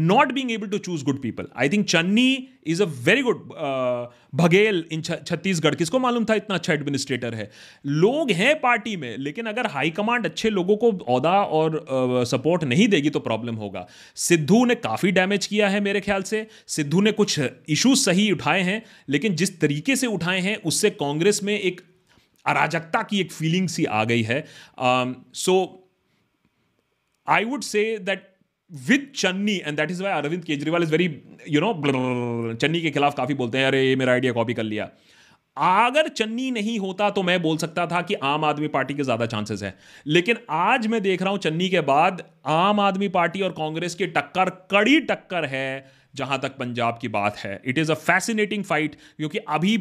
not being able to choose good people. I think Channi is a very good uh, Baghel in Chhattisgarh. किसको मालूम था इतना अच्छा एडमिनिस्ट्रेटर है। लोग हैं पार्टी में, लेकिन अगर हाई कमांड अच्छे लोगों को औदा और सपोर्ट uh, नहीं देगी तो प्रॉब्लम होगा। सिद्धू ने काफ़ी डैमेज किया है मेरे ख्याल से। सिद्धू ने कुछ इश्यूज सही उठाए हैं, लेकिन जिस तरीके से उठाए हैं उससे कांग्रेस में एक अराजकता की एक फीलिंग सी आ गई है। So I would say that With Channi, and that is why Arvind Kejriwal is very, you know, Channi के खिलाफ काफी बोलते हैं, अरे ये मेरा आइडिया कॉपी कर लिया। अगर Channi नहीं होता तो मैं बोल सकता था कि आम आदमी पार्टी के ज्यादा चांसेस है, लेकिन आज मैं देख रहा हूं Channi के बाद आम आदमी पार्टी और कांग्रेस की टक्कर कड़ी टक्कर है जहां तक पंजाब की बात है। It is a fascinating fight, क्योंकि अभी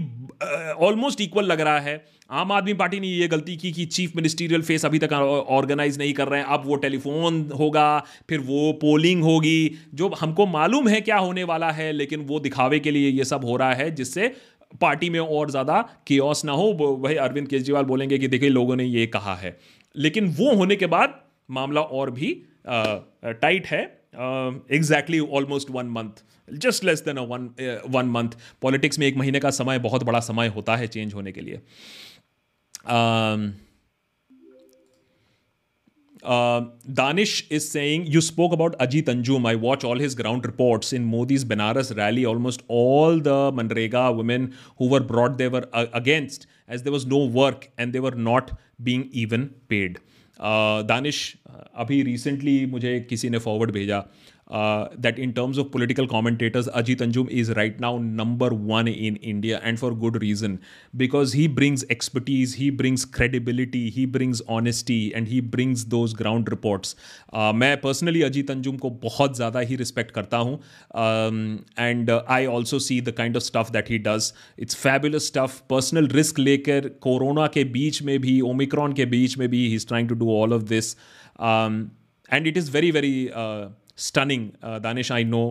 ऑलमोस्ट uh, इक्वल लग रहा है। आम आदमी पार्टी ने ये गलती की कि चीफ मिनिस्टीरियल फेस अभी तक ऑर्गेनाइज नहीं कर रहे हैं, अब वो टेलीफोन होगा, फिर वो पोलिंग होगी, जो हमको मालूम है क्या होने वाला है, लेकिन वो दिखावे के लिए ये सब हो रहा है, जिससे पार्टी में और ज़्यादा केओस ना हो। वही अरविंद केजरीवाल बोलेंगे कि देखिए लोगों ने ये कहा है, लेकिन वो होने के बाद मामला और भी टाइट uh, है। Uh, exactly almost one month, just less than a one uh, one month. Politics में एक महीने का समय बहुत बड़ा समय होता है चेंज होने के लिए। um, uh, Danish is saying you spoke about Ajit Anjum. I watch all his ground reports in Modi's Banaras rally. Almost all the Manrega women who were brought they were uh, against, as there was no work and they were not being even paid. Danish, अभी रिसेंटली मुझे किसी ने फॉरवर्ड भेजा that in terms of political commentators अजीत अंजुम is right now number one in India, and for good reason, because he brings expertise, he brings credibility, he brings honesty, and he brings those ground reports. मैं पर्सनली अजीत अंजुम को बहुत ज़्यादा ही रिस्पेक्ट करता हूँ, and I also see the kind of stuff that he does. It's fabulous stuff. Personal risk लेकर कोरोना के बीच में भी, ओमिक्रॉन के बीच में भी, he is trying to do all of this, and it is very very stunning. Danish, I know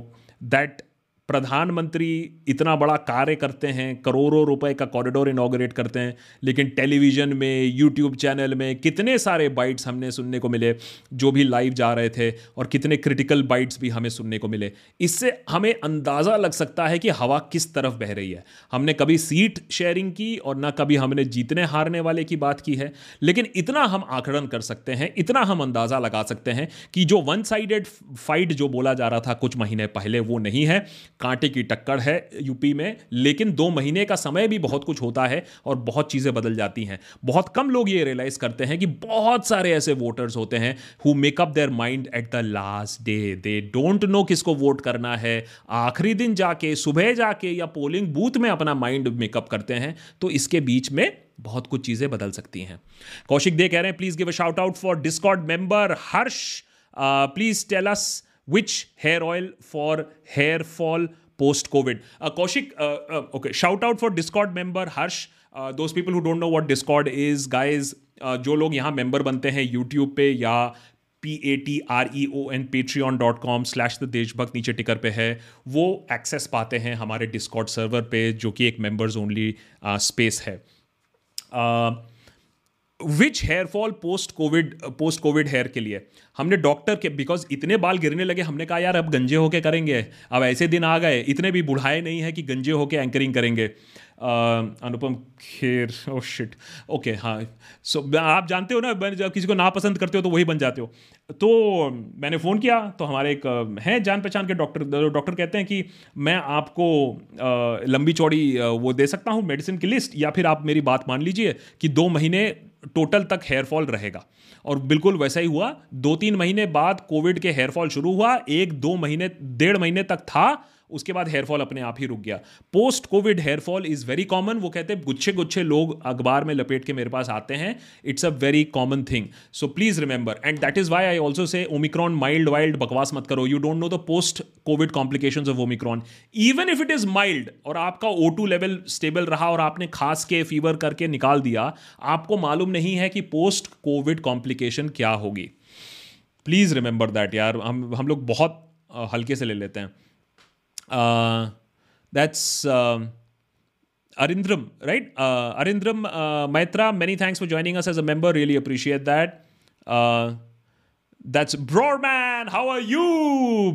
that प्रधानमंत्री इतना बड़ा कार्य करते हैं, करोड़ों रुपए का कॉरिडोर इनॉग्रेट करते हैं, लेकिन टेलीविज़न में, यूट्यूब चैनल में कितने सारे बाइट्स हमने सुनने को मिले जो भी लाइव जा रहे थे, और कितने क्रिटिकल बाइट्स भी हमें सुनने को मिले। इससे हमें अंदाज़ा लग सकता है कि हवा किस तरफ बह रही है। हमने कभी सीट शेयरिंग की और ना कभी हमने जीतने हारने वाले की बात की है, लेकिन इतना हम आकलन कर सकते हैं, इतना हम अंदाज़ा लगा सकते हैं कि जो वन साइडेड फाइट जो बोला जा रहा था कुछ महीने पहले वो नहीं है। कांटे की टक्कर है यूपी में, लेकिन दो महीने का समय भी बहुत कुछ होता है और बहुत चीज़ें बदल जाती हैं। बहुत कम लोग ये रियलाइज़ करते हैं कि बहुत सारे ऐसे वोटर्स होते हैं who make up their mind at the last day. They don't know किसको वोट करना है। आखिरी दिन जाके, सुबह जाके या पोलिंग बूथ में अपना माइंड मेकअप करते हैं, तो इसके बीच में बहुत कुछ चीज़ें बदल सकती हैं। कौशिक दे कह रहे हैं please give a shout out for Discord member Harsh. Please tell us Which hair oil for hair fall post COVID? Uh, Kaushik, uh, uh, okay. Shout out for Discord member Harsh. Uh, those people who don't know what Discord is, guys, uh, जो लोग यहाँ member बनते हैं YouTube पे या P A T R E O N patreon dot com slash the deshbhakt नीचे टिकर पे है, वो access पाते हैं हमारे Discord server पे, जो कि एक members only uh, space है। Uh, which hair fall post covid post covid hair के लिए हमने डॉक्टर के, बिकॉज इतने बाल गिरने लगे, हमने कहा यार अब गंजे होके करेंगे, अब ऐसे दिन आ गए, इतने भी बुढ़ाए नहीं है कि गंजे होके एंकरिंग करेंगे. Anupam Kher, oh shit, okay हाँ, सो आप जानते हो ना, जब किसी को नापसंद करते हो तो वही बन जाते हो. तो मैंने फ़ोन किया तो हमारे एक हैं जान पहचान के डॉक्टर, डॉक्टर कहते हैं कि मैं आपको आ, लंबी चौड़ी वो दे सकता हूँ मेडिसिन की लिस्ट, या फिर आप मेरी बात मान लीजिए कि दो महीने टोटल तक हेयरफॉल रहेगा. और बिल्कुल वैसा ही हुआ. दो तीन महीने बाद कोविड के हेयरफॉल शुरू हुआ, एक दो महीने डेढ़ महीने तक था, उसके बाद हेयरफॉल अपने आप ही रुक गया. Post covid hair fall is very common. वो कहते हैं गुच्छे गुच्छे लोग अखबार में लपेट के मेरे पास आते हैं. It's a very common thing, so please remember. And that is why I also say omicron mild wild बकवास मत करो. You don't know the post covid complications of omicron. Even if it is mild और आपका ओ टू लेवल स्टेबल रहा और आपने खांस के फीवर करके निकाल दिया, आपको मालूम नहीं है कि पोस्ट कोविड कॉम्प्लिकेशन क्या होगी. प्लीज़ रिमेंबर दैट यार. हम हम लोग बहुत हल्के से ले लेते हैं. Uh, that's uh, Arindram, right? Uh, Arindram uh, Maitra, many thanks for joining us as a member. Really appreciate that. Uh, that's Broadman. How are you?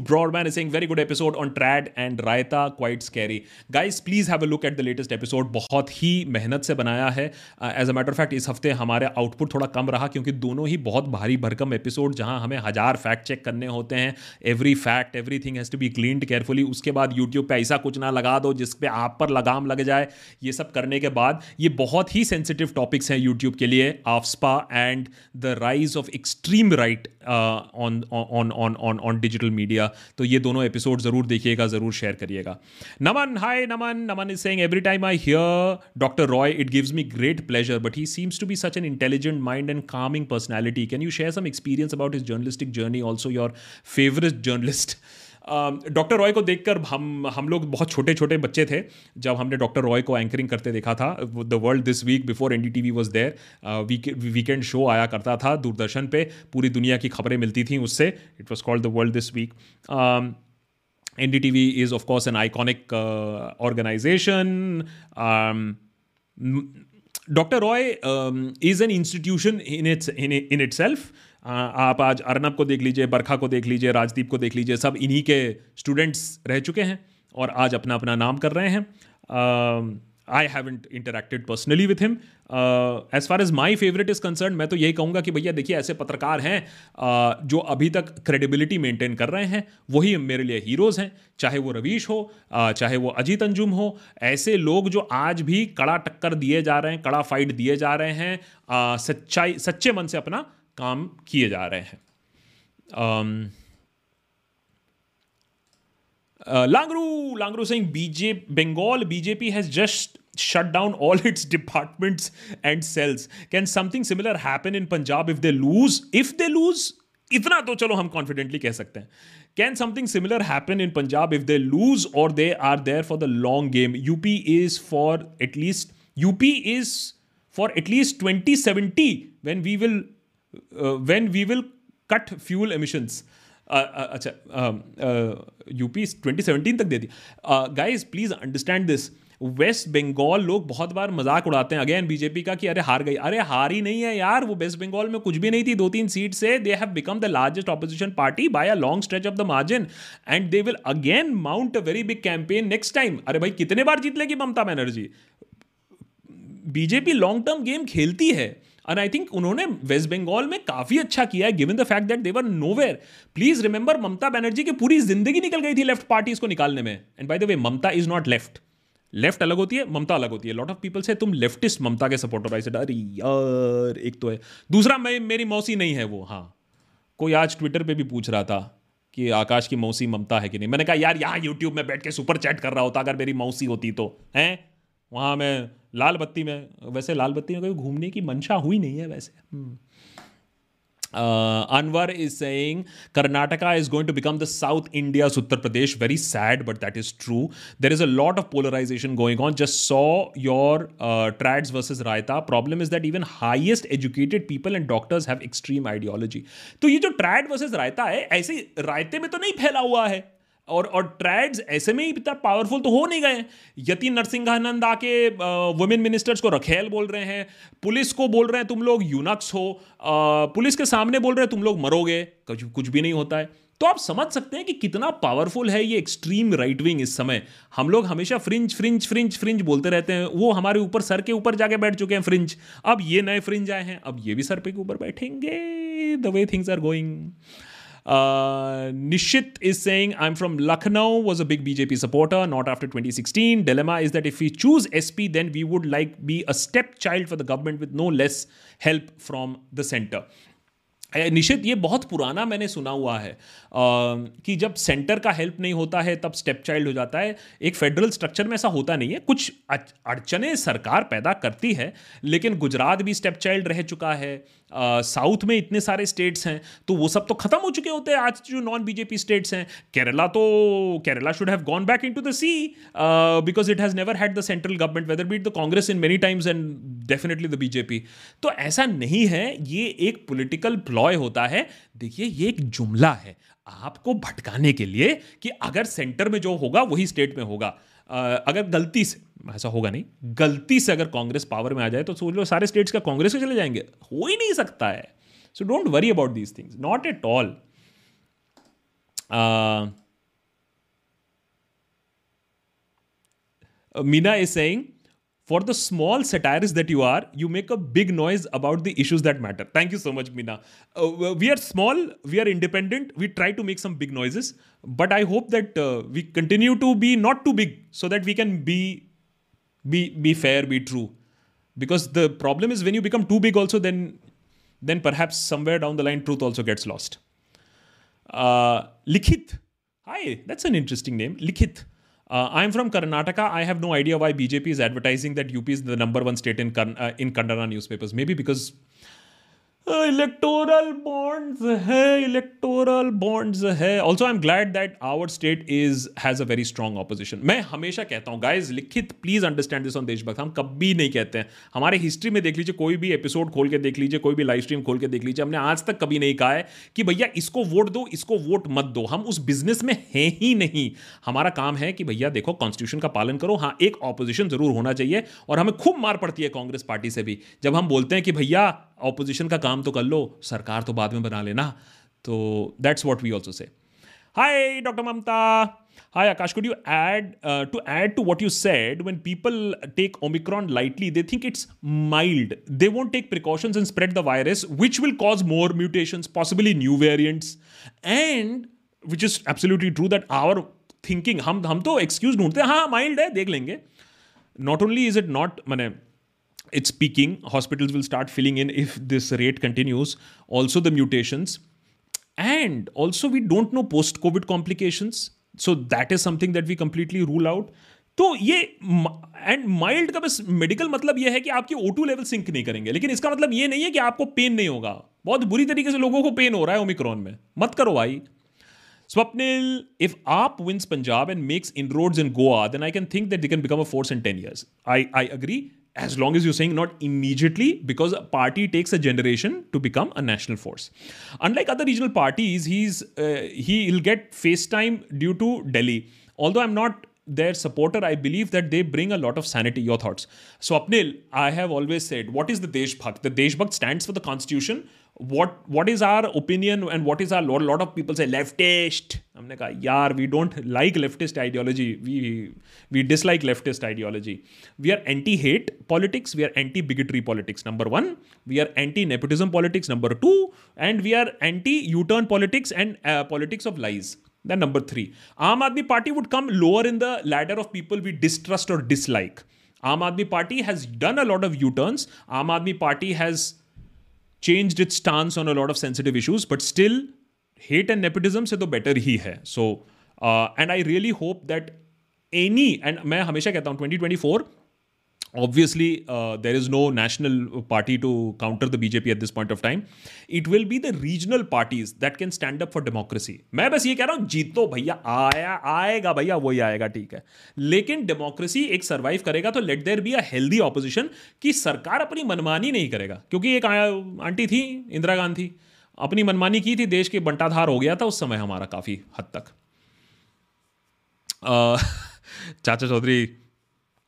Broadman is saying very good episode on Trad and Raita. Quite scary. Guys, please have a look at the latest episode. बहुत ही मेहनत से बनाया है. uh, as a matter of fact, इस हफ्ते हमारे आउटपुट थोड़ा कम रहा क्योंकि दोनों ही बहुत भारी भरकम एपिसोड जहां हमें हजार फैक्ट चेक करने होते हैं. Every fact every thing has to be cleaned carefully. उसके बाद यूट्यूब पर ऐसा कुछ ना लगा दो जिस पे आप पर लगाम लग जाए. ये सब करने के बाद ये बहुत ही सेंसिटिव टॉपिक्स हैं यूट्यूब के लिए. AFSPA and the rise of extreme right on on on on on digital media. तो ये दोनों एपिसोड जरूर देखिएगा, जरूर शेयर करिएगा. Naman, hi Naman. Naman is saying every time I hear doctor Roy it gives me great pleasure, but he seems to be such an intelligent mind and calming personality. Can you share some experience about his journalistic journey, also your favourite journalist. Doctor Roy को देखकर हम हम लोग बहुत छोटे छोटे बच्चे थे जब हमने डॉक्टर रॉय को एंकरिंग करते देखा था. The world this week before N D T V was there. Weekend show आया करता था दूरदर्शन पे, पूरी दुनिया की खबरें मिलती थीं उससे. It was called the world this week. N D T V is of course an iconic organisation. Doctor Roy is an institution in its in itself. Uh, आप आज अर्नब को देख लीजिए, बरखा को देख लीजिए, राजदीप को देख लीजिए, सब इन्हीं के स्टूडेंट्स रह चुके हैं और आज अपना अपना नाम कर रहे हैं. I haven't interacted personally with him. As far as my favourite is concern, मैं तो यही कहूँगा कि भैया देखिए ऐसे पत्रकार हैं uh, जो अभी तक क्रेडिबिलिटी मेंटेन कर रहे हैं, वही मेरे लिए हीरोज़ हैं. चाहे वो रवीश हो, uh, चाहे वो अजीत अंजुम हो, ऐसे लोग जो आज भी कड़ा टक्कर दिए जा रहे हैं, कड़ा फाइट दिए जा रहे हैं, uh, सच्चाई सच्चे मन से अपना काम किए जा रहे हैं. um, uh, Langru Langru Singh BJP Bengal BJP has just shut down all its departments and cells. Can something similar happen in Punjab if they lose? If they lose, इतना तो चलो हम कॉन्फिडेंटली कह सकते हैं. Can something similar happen in Punjab if they lose or they are there for the long game? U P is for at least U P is for at least twenty seventy when we will Uh, when we will cut fuel emissions. अच्छा, यूपी twenty seventeen तक दे दी. Guys please understand this. Waste Bengal लोग बहुत बार मजाक उड़ाते हैं अगेन बीजेपी का कि अरे हार गई. अरे हार ही नहीं है यार. वो वेस्ट बंगाल में कुछ भी नहीं थी, दो तीन सीट से दे have become the largest opposition party by a long stretch of the margin and they will again mount a very big campaign next time. अरे भाई कितने बार जीत लेगी Mamata Banerjee. BJP long term game खेलती है एंड आई थिंक उन्होंने वेस्ट बंगाल में काफी अच्छा किया है given the fact that they were nowhere. Please remember Mamata Banerjee की पूरी जिंदगी निकल गई थी लेफ्ट पार्टीज को निकालने में. And by the way Mamata is not left. Left अलग होती है, ममता अलग होती है. लॉट ऑफ पीपल से तुम लेफ्टिस्ट ममता के सपोर्टर. आई सेड अरे यार एक तो है, दूसरा मैं मेरी मौसी नहीं है वो. हाँ कोई आज ट्विटर पर भी पूछ रहा था कि आकाश की मौसी ममता है कि नहीं. मैंने कहा यार यहाँ यूट्यूब में बैठ के सुपर चैट कर रहा होता अगर मेरी मौसी होती तो. हैं वहाँ मैं लाल बत्ती में, वैसे लाल बत्ती में कभी घूमने की मंशा हुई नहीं है वैसे. Anwar is saying Karnataka is going to become the south India's Uttar Pradesh. Very sad but that is true. There is a lot of polarisation going on. Just saw your trads versus raita. Problem is that even highest educated people and doctors have extreme ideology. तो ये जो ट्रैड वर्सेज रायता है ऐसे रायते में तो नहीं फैला हुआ है. और और ट्रैड्स ऐसे में ही इतना पावरफुल तो हो नहीं गए। यति नरसिंहानंद आके वुमेन मिनिस्टर्स को रखेल बोल रहे हैं, पुलिस को बोल रहे हैं तुम लोग यूनक्स हो, आ, पुलिस के सामने बोल रहे हैं तुम लोग मरोगे, कुछ कुछ भी नहीं होता है। तो आप समझ सकते हैं कि कितना पावरफुल है ये एक्सट्रीम राइट विंग इस समय। हम लोग हमेशा फ्रिंज फ्रिंज फ्रिंज फ्रिंज बोलते रहते हैं, वो हमारे ऊपर सर के ऊपर जाके बैठ चुके हैं फ्रिंज। अब ये नए फ्रिंज आए हैं, अब ये भी सर पे के ऊपर बैठेंगे, the way things are going. Uh, Nishit is saying, I'm from Lucknow, was a big B J P supporter, not after twenty sixteen. Dilemma is that if we choose S P, then we would like be a stepchild for the government with no less help from the center. Nishit, ये बहुत पुराना मैंने सुना हुआ है कि जब सेंटर का हेल्प नहीं होता है तब स्टेप चाइल्ड हो जाता है। एक फेडरल स्ट्रक्चर में ऐसा होता नहीं है, कुछ अड़चने सरकार पैदा करती है, लेकिन गुजरात भी स्टेप चाइल्ड रह चुका है, साउथ में इतने सारे स्टेट्स हैं, तो वो सब तो खत्म हो चुके होते हैं आज जो नॉन बीजेपी स्टेट्स हैं। केरला तो Kerala should have gone back into the sea because it has never had the central government, whether beat the Congress in many times and definitely the BJP. तो ऐसा नहीं है, ये एक पोलिटिकल प्लॉय होता है। देखिए, ये एक जुमला है आपको भटकाने के लिए कि अगर सेंटर में जो होगा वही स्टेट में होगा। अगर गलती से, ऐसा होगा नहीं, गलती से अगर कांग्रेस पावर में आ जाए तो सोच लो सारे स्टेट्स का कांग्रेस में चले जाएंगे, हो ही नहीं सकता है। So don't worry about these things, not at all. Meena is saying, for the small satirist that you are, you make a big noise about the issues that matter. Thank you so much, Meena. Uh, we are small, we are independent, we try to make some big noises, but I hope that uh, we continue to be not too big so that we can be, be, be fair, be true. Because the problem is when you become too big also, then, then perhaps somewhere down the line, truth also gets lost. Uh, Likhit. Hi, that's an interesting name, Likhit. Uh, I'm from Karnataka. I have no idea why B J P is advertising that U P is the number one state in Karn- uh, in Kannada newspapers. Maybe because uh, electoral bonds hai, electoral bonds hai. Also, I'm glad that our state is has a very strong opposition. मैं हमेशा कहता हूँ, guys, Likhit, please understand this on देशभक्त, हम कभी नहीं कहते हैं। हमारे हिस्ट्री में देख लीजिए, कोई भी एपिसोड खोल के देख लीजिए, कोई भी लाइव स्ट्रीम खोल के देख लीजिए, हमने आज तक कभी नहीं कहा है कि भैया इसको वोट दो, इसको वोट मत दो। हम उस बिजनेस में हैं ही नहीं। हमारा काम है कि भैया देखो, कॉन्स्टिट्यूशन का पालन करो। हाँ, एक ऑपोजिशन जरूर होना चाहिए, और हमें खूब मार पड़ती है कांग्रेस पार्टी से भी जब हम बोलते हैं कि भैया ऑपोजिशन का काम तो कर लो, सरकार तो बाद में बना लेना। तो that's what we also say. Hi, Doctor Mamata. Hi, Akash. Could you add uh, to add to what you said? When people take Omicron lightly, they think it's mild. They won't take precautions and spread the virus, which will cause more mutations, possibly new variants, and which is absolutely true. That our thinking, हम हम तो excuse ढूंढते हैं, हाँ mild है, देख लेंगे. Not only is it not, माने it's peaking. Hospitals will start filling in if this rate continues. Also, the mutations. And also we don't know post-COVID complications. So that is something that we completely rule out. तो ये एंड माइल्ड का बस मेडिकल मतलब ये है कि आपके O टू लेवल सिंक नहीं करेंगे, लेकिन इसका मतलब ये नहीं है कि आपको पेन नहीं होगा। बहुत बुरी तरीके से लोगों को पेन हो रहा है ओमिक्रॉन में, मत करो भाई। Swapnil, if A A P wins Punjab and makes inroads in Goa, then I can think that they can become a force in ten years. I, I agree. As long as you're saying not immediately, because a party takes a generation to become a national force. Unlike other regional parties, he's uh, he'll get face time due to Delhi. Although I'm not their supporter, I believe that they bring a lot of sanity. Your thoughts? So, Swapnil, I have always said, what is the Deshbhakt? The Deshbhakt stands for the Constitution. What what is our opinion and what is our lot? Lot of people say leftist. हमने कहा यार, we don't like leftist ideology. We we dislike leftist ideology. We are anti-hate politics. We are anti-bigotry politics. Number one, we are anti-nepotism politics. Number two, and we are anti-U-turn politics and uh, politics of lies. Then number three, Aam Aadmi Party would come lower in the ladder of people we distrust or dislike. Aam Aadmi Party has done a lot of U-turns. Aam Aadmi Party has changed its stance on a lot of sensitive issues, but still, hate and nepotism से तो better ही है. So, uh, and I really hope that any, and मैं हमेशा कहता हूँ twenty twenty-four, obviously uh, there is no national party to counter the B J P at this point of time. It will be the regional parties that can stand up for democracy. मैं बस ये कह रहा हूँ, जीतो भैया, आया आएगा भैया, वही आएगा, ठीक है, लेकिन डेमोक्रेसी एक सर्वाइव करेगा तो let there be a healthy opposition, कि सरकार अपनी मनमानी नहीं करेगा। क्योंकि एक आंटी थी इंदिरा गांधी, अपनी मनमानी की थी, देश के बंटाधार हो गया था उस समय हमारा काफ़ी हद तक। Chacha Chaudhary,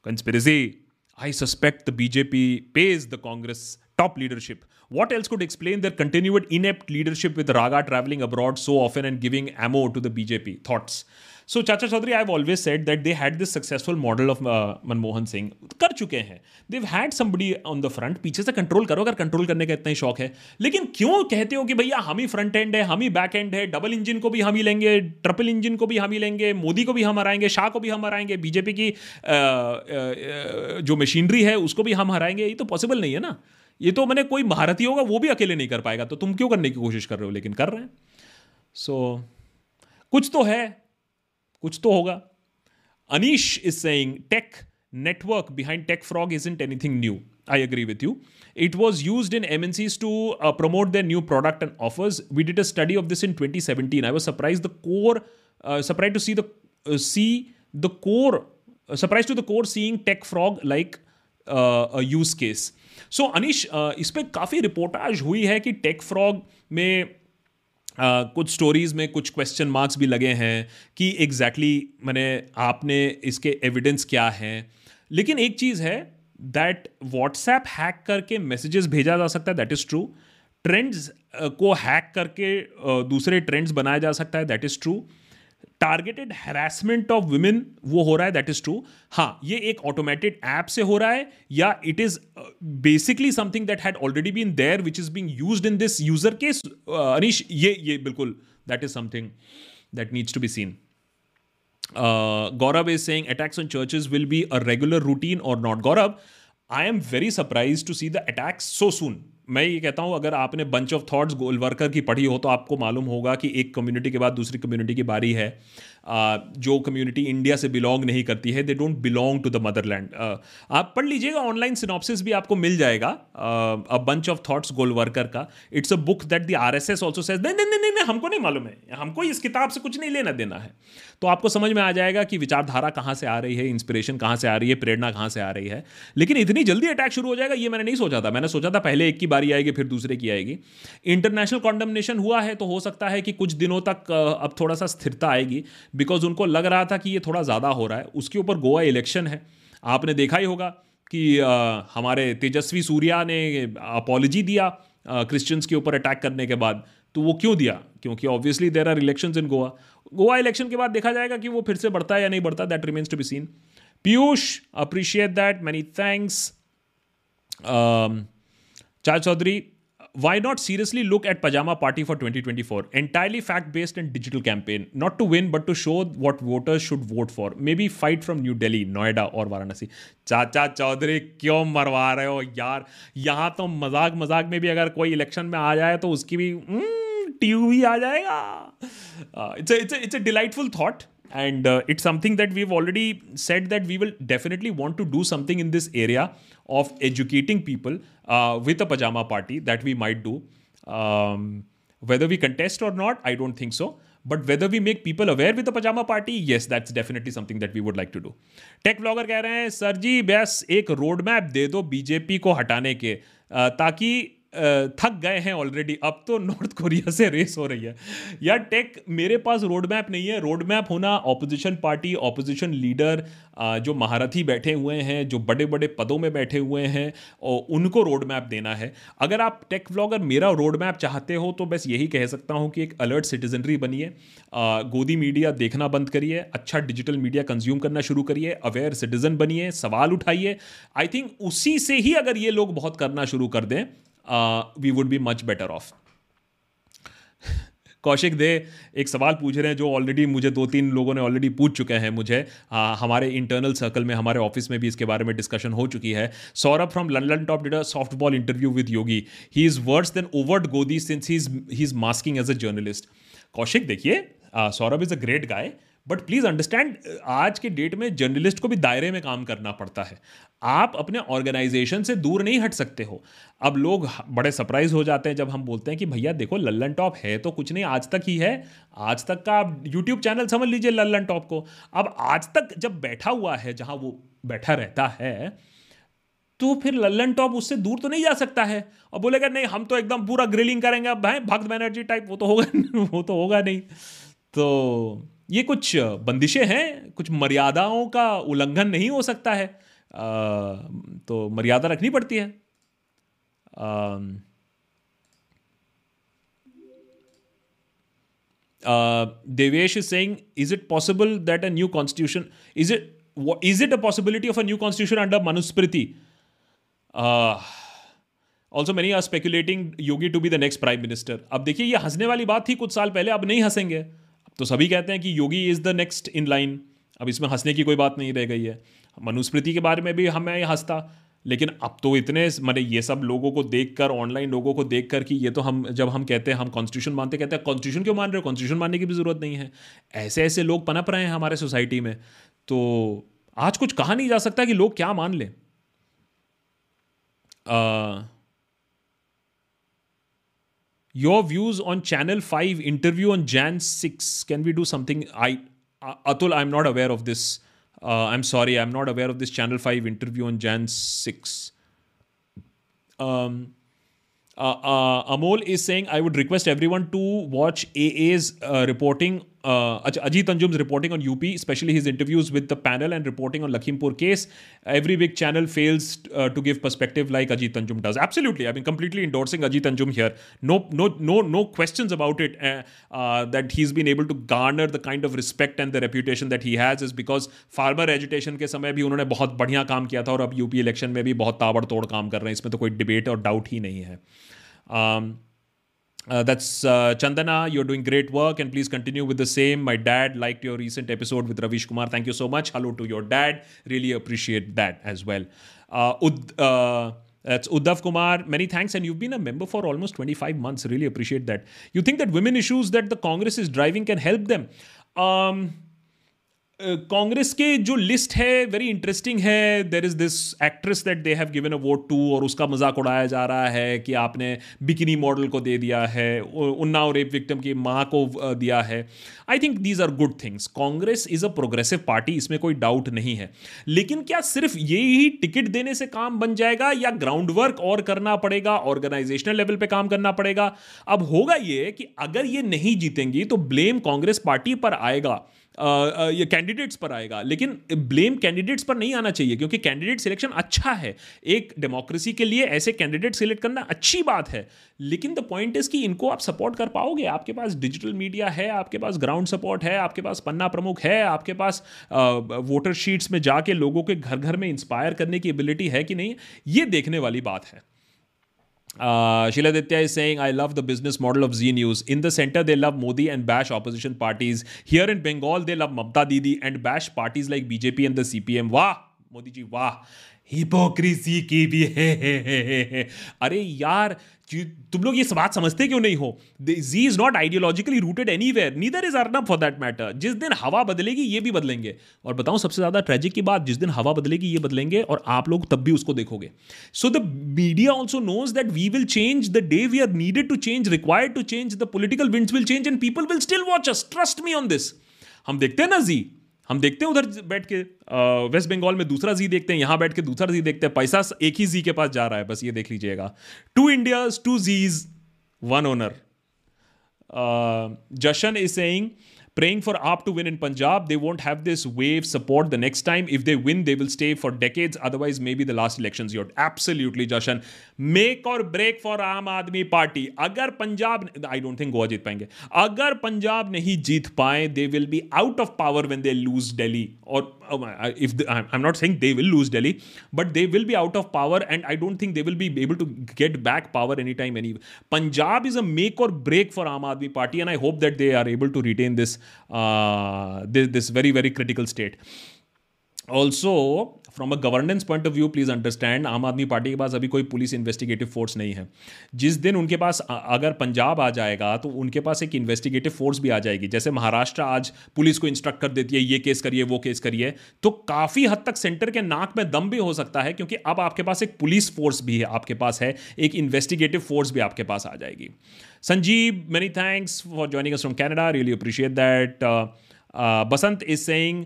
conspiracy. I suspect the B J P pays the Congress top leadership. What else could explain their continued inept leadership with Raga travelling abroad so often and giving ammo to the B J P? Thoughts? So, Chacha Chaudhary, I've always said that they had this successful model of uh, Manmohan Singh. कर चुके हैं. They've had somebody on the front. पीछे से कंट्रोल करो अगर कंट्रोल करने का इतना ही शौक है. लेकिन क्यों कहते हो कि भैया हम ही फ्रंट एंड है, हम ही बैक एंड है, डबल इंजन को भी हम ही लेंगे, ट्रिपल इंजन को भी हम ही लेंगे, मोदी को भी हम हराएंगे, शाह को भी हम हराएंगे, बीजेपी की आ, आ, जो मशीनरी है उसको भी हम हराएंगे. ये तो पॉसिबल नहीं है ना. ये तो मैंने कोई महारथी होगा वो भी अकेले नहीं कर पाएगा. तो तुम क्यों करने की कोशिश कर रहे हो? लेकिन कर रहे हैं. सो so, कुछ तो है, कुछ तो होगा. Anish is saying tech network behind tech frog isn't anything new. I agree with you. It was used in MNCs to promote their new product and offers. We did a study of this in twenty seventeen. I was surprise the core surprise to see the see the core surprise to the core seeing tech frog like use case. So Anish, इस पर काफ़ी रिपोर्टाज हुई है कि टेक फ्रॉग में Uh, कुछ स्टोरीज़ में कुछ क्वेश्चन मार्क्स भी लगे हैं कि एग्जैक्टली exactly, मैंने आपने इसके एविडेंस क्या हैं. लेकिन एक चीज़ है दैट व्हाट्सएप हैक करके मैसेजेस भेजा जा सकता है, दैट इज़ ट्रू. ट्रेंड्स को हैक करके uh, दूसरे ट्रेंड्स बनाया जा सकता है, that is true. Targeted harassment of women वो हो रहा है, दैट इज़ ट्रू. हाँ, ये एक ऑटोमेटेड ऐप से हो रहा है या it is basically something that had already been there which is being used in this user case. Anish, ये ये बिल्कुल that is something that needs to be seen. Gaurav is saying attacks on churches will be a regular routine और not. Gaurav, I am very surprise to see the attacks so soon. मैं ये कहता हूँ अगर आपने बंच ऑफ थॉट्स गोलवरकर की पढ़ी हो तो आपको मालूम होगा कि एक कम्युनिटी के बाद दूसरी कम्युनिटी की बारी है. uh, जो कम्युनिटी इंडिया से बिलोंग नहीं करती है, they don't belong to the motherland. आप पढ़ लीजिएगा, ऑनलाइन सिनॉप्सिस भी आपको मिल जाएगा a bunch of thoughts Golwalkar का. It's a book that the RSS also says नहीं नहीं नहीं हमको नहीं मालूम है, हमको इस किताब से कुछ नहीं लेना देना है. तो आपको समझ में आ जाएगा कि विचारधारा कहाँ से आ रही है, इंस्पिरेशन कहाँ से आ रही है, प्रेरणा कहाँ से आ रही है. लेकिन इतनी जल्दी अटैक शुरू हो जाएगा ये मैंने नहीं सोचा था. मैंने सोचा था पहले एक की बारी आएगी फिर दूसरे की आएगी. इंटरनेशनल कॉन्डमनेशन हुआ है तो हो सकता है कि कुछ दिनों तक अब थोड़ा सा स्थिरता आएगी, बिकॉज उनको लग रहा था कि ये थोड़ा ज़्यादा हो रहा है. उसके ऊपर गोवा इलेक्शन है, आपने देखा ही होगा कि आ, हमारे तेजस्वी सूर्या ने अपॉलॉजी दिया क्रिश्चियंस के ऊपर अटैक करने के बाद. तो वो क्यों दिया? क्योंकि obviously there are elections in Goa. Goa election के बाद देखा जाएगा कि वो फिर से बढ़ता है या नहीं बढ़ता, that remains to be seen. Piyush, appreciate that, many thanks. Chacha Chaudhary, why not seriously look at Pajama Party for twenty twenty-four? Entirely fact-based and digital campaign. Not to win, but to show what voters should vote for. Maybe fight from New Delhi, Noida और वाराणसी. चाचा चौधरी क्यों मरवा रहे हो यार? यहाँ तो मजाक मजाक में भी अगर कोई इलेक्शन में आ जाए तो उसकी भी टीवी आ जाएगा. It's a, it's a, it's a delightful thought. And uh, it's something that we've already said that we will definitely want to do something in this area of educating people uh, with a pajama party that we might do. Um, whether we contest or not, I don't think so. But whether we make people aware with a pajama party, yes, that's definitely something that we would like to do. Tech vlogger कह रहे हैं, सर जी बस एक road map दे दो बीजेपी को हटाने के, ताकि थक गए हैं ऑलरेडी, अब तो नॉर्थ कोरिया से रेस हो रही है. यार टेक, मेरे पास रोड मैप नहीं है. रोड मैप होना ऑपोजिशन पार्टी, ऑपोजिशन लीडर जो महारथी बैठे हुए हैं, जो बड़े बड़े पदों में बैठे हुए हैं, और उनको रोड मैप देना है. अगर आप टेक व्लॉगर मेरा रोड मैप चाहते हो तो बस यही कह सकता हूँ कि एक अलर्ट सिटीजनरी बनिए, गोदी मीडिया देखना बंद करिए, अच्छा डिजिटल मीडिया कंज्यूम करना शुरू करिए, अवेयर सिटीजन बनिए, सवाल उठाइए. आई थिंक उसी से ही अगर ये लोग बहुत करना शुरू कर दें Uh, we would be much better off. Kaushik दे एक सवाल पूछ रहे हैं जो ऑलरेडी मुझे दो तीन लोगों ने ऑलरेडी पूछ चुके हैं मुझे. आ, हमारे इंटरनल सर्कल में, हमारे ऑफिस में भी इसके बारे में डिस्कशन हो चुकी है. Saurabh from Lallantop did a softball interview with Yogi. He is worse than overt Godi since he is masking as a journalist. Kaushik देखिए, Saurabh is a great guy, but please understand आज के डेट में जर्नलिस्ट को भी दायरे में काम करना पड़ता है. आप अपने ऑर्गेनाइजेशन से दूर नहीं हट सकते हो. अब लोग बड़े सरप्राइज हो जाते हैं जब हम बोलते हैं कि भैया देखो लल्लनटॉप है तो कुछ नहीं, आज तक ही है. आज तक का आप यूट्यूब चैनल समझ लीजिए लल्लनटॉप को. अब आज तक जब बैठा हुआ है जहाँ वो बैठा रहता है तो फिर लल्लनटॉप उससे दूर तो नहीं जा सकता है और बोलेगा नहीं हम तो एकदम पूरा ग्रिलिंग करेंगे. अब भाई भक्त बनर्जी टाइप वो तो होगा वो तो होगा नहीं. तो ये कुछ बंदिशें हैं, कुछ मर्यादाओं का उल्लंघन नहीं हो सकता है, आ, तो मर्यादा रखनी पड़ती है। आ, Uh, Devesh is saying, is it possible that a new constitution, is it, is it a possibility of a new constitution under Manusmriti? Uh, also, many are speculating Yogi to be the next prime minister. अब देखिए, ये हंसने वाली बात थी कुछ साल पहले, अब नहीं हंसेंगे। अब तो सभी कहते हैं कि Yogi is the next in line, अब इसमें हंसने की कोई बात नहीं रह गई है। मनुस्मृति के बारे में भी हमें हंसता, लेकिन अब तो इतने मैंने ये सब लोगों को देखकर, ऑनलाइन लोगों को देखकर कि ये तो हम जब हम कहते हैं हम कॉन्स्टिट्यूशन मानते, कहते हैं कॉन्स्टिट्यूशन क्यों मान रहे हो, कॉन्स्टिट्यूशन मानने की भी ज़रूरत नहीं है। ऐसे ऐसे लोग पनप रहे हैं हमारे सोसाइटी में, तो आज कुछ कहा नहीं जा सकता कि लोग क्या मान लें। Your views on channel five interview on Jan six, can we do something? I Atul, I am not aware of this. Uh, I'm sorry, I'm not aware of this Channel five interview on January sixth. Um, uh, uh, Amol is saying, I would request everyone to watch A A's uh, reporting, uh, Ajit Anjum's reporting on U P, especially his interviews with the panel and reporting on Lakhimpur case. Every big channel fails uh, to give perspective like Ajit Anjum does. Absolutely, I mean, completely endorsing Ajit Anjum here. No, no, no, no questions about it. Uh, uh, that he's been able to garner the kind of respect and the reputation that he has is because farmer agitation के समय भी उन्होंने बहुत बढ़िया काम किया था और अब U P election में भी बहुत ताबड़तोड़ काम कर रहे हैं, इसमें तो कोई debate और doubt ही नहीं है. Um, Uh, that's uh, Chandana, you're doing great work and please continue with the same. My dad liked your recent episode with Ravish Kumar. Thank you so much. Hello to your dad. Really appreciate that as well. Uh, Ud, uh, that's Uddhav Kumar. Many thanks. And you've been a member for almost twenty-five months. Really appreciate that. You think that women issues that the Congress is driving can help them? Um, Congress के जो लिस्ट है वेरी इंटरेस्टिंग है. There is this actress that they have given a vote to और उसका मजाक उड़ाया जा रहा है कि आपने बिकिनी मॉडल को दे दिया है, उन्नाव रेप विक्टिम की माँ को दिया है. I think these are good things. Congress is a progressive party, इसमें कोई डाउट नहीं है, लेकिन क्या सिर्फ ये ही टिकट देने से काम बन जाएगा या ग्राउंड वर्क और करना पड़ेगा, ऑर्गेनाइजेशनल लेवल पर काम करना पड़ेगा. अब होगा ये कि अगर ये नहीं जीतेंगी तो ब्लेम कांग्रेस पार्टी पर आएगा, ये कैंडिडेट्स पर आएगा, लेकिन ब्लेम कैंडिडेट्स पर नहीं आना चाहिए क्योंकि कैंडिडेट सिलेक्शन अच्छा है एक डेमोक्रेसी के लिए. ऐसे कैंडिडेट सिलेक्ट करना अच्छी बात है, लेकिन द पॉइंट इज कि इनको आप सपोर्ट कर पाओगे? आपके पास डिजिटल मीडिया है, आपके पास ग्राउंड सपोर्ट है, आपके पास पन्ना प्रमुख है, आपके पास वोटर शीट्स में जाके लोगों के घर घर में इंस्पायर करने की एबिलिटी है कि नहीं, ये देखने वाली बात है. Uh, Shiladitya is saying, I love the business model of Z News. In the center, they love Modi and bash opposition parties. Here in Bengal, they love Mamata Didi and bash parties like B J P and the C P M. वाह मोदी जी, वाह, हिपोक्रेसी की भी है, है, है, है. अरे यार, तुम लोग ये बात समझते क्यों नहीं हो? Z is not ideologically rooted anywhere. Neither is Arnab for that matter. जिस दिन हवा बदलेगी ये भी बदलेंगे. और बताऊं सबसे ज्यादा ट्रेजिक की बात, जिस दिन हवा बदलेगी ये बदलेंगे और आप लोग तब भी उसको देखोगे. So the media also knows that we will change the day we are needed to change, required to change. The political winds will change and people will still watch us. Trust me on this. हम देखते हैं ना Z, हम देखते हैं उधर बैठ के, वेस्ट बंगाल में दूसरा जी देखते हैं, यहाँ बैठ के दूसरा जी देखते हैं. पैसा एक ही जी के पास जा रहा है, बस ये देख लीजिएगा. Two Indias, two Gs, one owner. Jashan is saying, praying for A A P to win in Punjab. They won't have this wave support the next time. If they win, they will stay for decades. Otherwise, maybe the last elections. You're absolutely, Jashan. Make or break for Aam Aadmi Party. Agar Punjab, I don't think Goa jeet paenge. Agar Punjab nahi jeet paye, they will be out of power when they lose Delhi. Or if they, I'm not saying they will lose Delhi, but they will be out of power, and I don't think they will be able to get back power anytime. Any Punjab is a make or break for Aam Aadmi Party, and I hope that they are able to retain this. Uh, this, this very, very critical state. Also, from a governance point of view, please understand, आम आदमी पार्टी के पास अभी कोई पुलिस इन्वेस्टिगेटिव फोर्स नहीं है. जिस दिन उनके पास अगर पंजाब आ जाएगा तो उनके पास एक इन्वेस्टिगेटिव फोर्स भी आ जाएगी. जैसे महाराष्ट्र आज पुलिस को इंस्ट्रक्ट कर देती है ये केस करिए वो केस करिए, तो काफ़ी हद तक सेंटर के नाक में दम भी हो सकता है क्योंकि अब आपके पास एक पुलिस फोर्स भी है, आपके पास है एक इन्वेस्टिगेटिव फोर्स भी आपके पास आ जाएगी. Sanjeev, many thanks for joining us from Canada, really appreciate that. Basant is saying,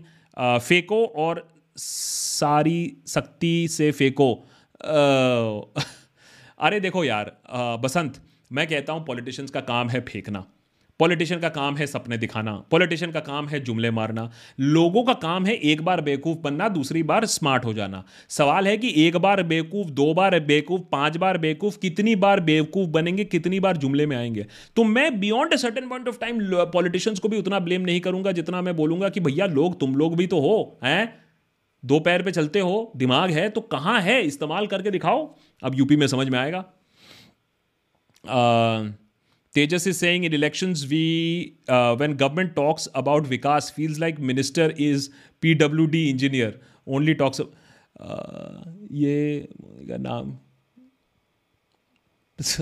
फेंको और सारी सख्ती से फेंको. अरे देखो यार, बसंत, मैं कहता हूँ पॉलिटिशियंस का काम है फेंकना. पॉलिटिशियन का काम है सपने दिखाना, पॉलिटिशियन का काम है जुमले मारना, लोगों का काम है एक बार बेवकूफ़ बनना, दूसरी बार स्मार्ट हो जाना। सवाल है कि एक बार बेवकूफ़, दो बार बेवकूफ़, पांच बार बेवकूफ़, कितनी बार बेवकूफ़ बनेंगे, कितनी बार जुमले में आएंगे। तो मैं beyond a certain point of time politicians को भी उतना ब्लेम नहीं करूंगा जितना मैं बोलूंगा कि भैया लोग, तुम लोग भी तो हो, हैं, दो पैर पे चलते हो, दिमाग है तो कहाँ है, इस्तेमाल करके दिखाओ। अब यूपी में समझ में आएगा। आ, Tejas is saying in elections, we uh, when government talks about Vikas, feels like minister is P W D engineer. Only talks of uh, ये का नाम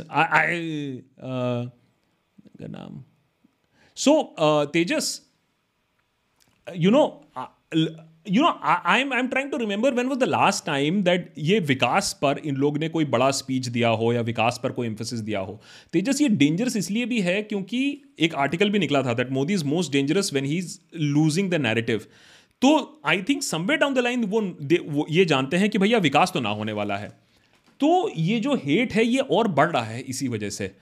I uh, का नाम. So uh, Tejas, you know, uh, you know, I, I'm I'm trying to remember when was the last time that ये विकास पर इन लोग ने कोई बड़ा स्पीच दिया हो या विकास पर कोई एम्फेसिस दिया हो। तेजस, ये डेंजरस इसलिए भी है क्योंकि एक आर्टिकल भी निकला था that Modi is most dangerous when he is losing the narrative. तो I think somewhere down the line वो, वो ये जानते हैं कि भैया विकास तो ना होने वाला है, तो ये जो हेट है ये और बढ़ रहा है इसी वजह से।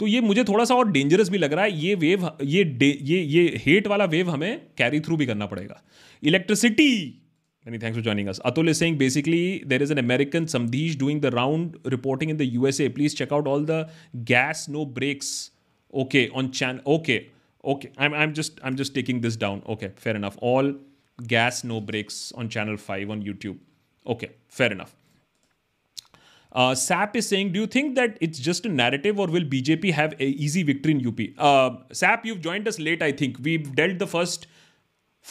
तो ये मुझे थोड़ा सा और डेंजरस भी लग रहा है। ये वेव, ये ये ये हेट वाला वेव हमें कैरी थ्रू भी करना पड़ेगा। Electricity, many thanks for joining us. Atul is saying basically there is an American समधीश doing the round reporting in the USA, please check out all the gas no brakes okay on chain okay okay I I am just I am just taking this down. Okay, fair enough. All gas no brakes on channel five on YouTube. Okay, fair enough. Uh, Sap is saying, do you think that it's just a narrative or will B J P have an easy victory in U P? Uh, Sap, you've joined us late, I think. We've dealt the first,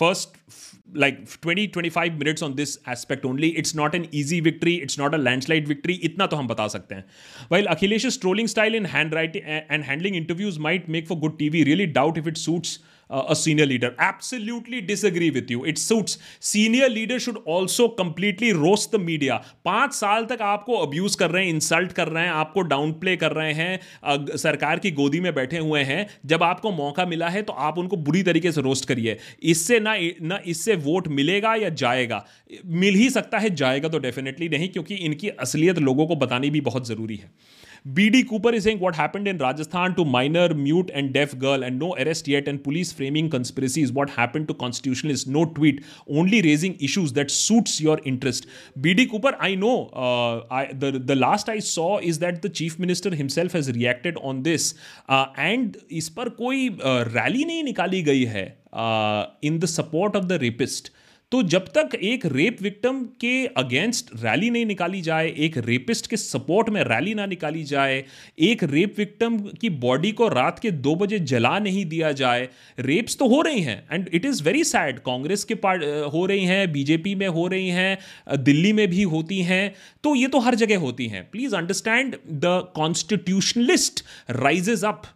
first f- like twenty to twenty-five minutes on this aspect only. It's not an easy victory. It's not a landslide victory. Itna to hum bata sakte hain. While Akhilesh's trolling style in handwriting and handling interviews might make for good T V, really doubt if it suits Uh, a senior leader. Absolutely disagree with you. It suits. Senior leader should also completely roast the media. पाँच साल तक आपको abuse कर रहे हैं, insult कर रहे हैं, आपको downplay कर रहे हैं, सरकार की गोदी में बैठे हुए हैं, जब आपको मौका मिला है तो आप उनको बुरी तरीके से रोस्ट करिए। इससे ना ना इससे वोट मिलेगा या जाएगा, मिल ही सकता है, जाएगा तो डेफिनेटली नहीं, क्योंकि इनकी असलियत लोगों को बतानी भी बहुत ज़रूरी है। B D Cooper is saying, what happened in Rajasthan to minor, mute and deaf girl and no arrest yet and police framing conspiracies? What happened to constitutionalists? No tweet, only raising issues that suits your interest. B D Cooper, I know, uh, I, the, the last I saw is that the chief minister himself has reacted on this uh, and is par koi uh, rally nahi nikali gayi hai uh, in the support of the rapist. तो जब तक एक रेप विक्टिम के अगेंस्ट रैली नहीं निकाली जाए, एक रेपिस्ट के सपोर्ट में रैली ना निकाली जाए, एक रेप विक्टिम की बॉडी को रात के दो बजे जला नहीं दिया जाए, रेप्स तो हो रही हैं and it is very sad. Congress के पार्ट हो रही हैं, बीजेपी में हो रही हैं, दिल्ली में भी होती हैं, तो ये तो हर जगह होती हैं। Please understand, the constitutionalist rises up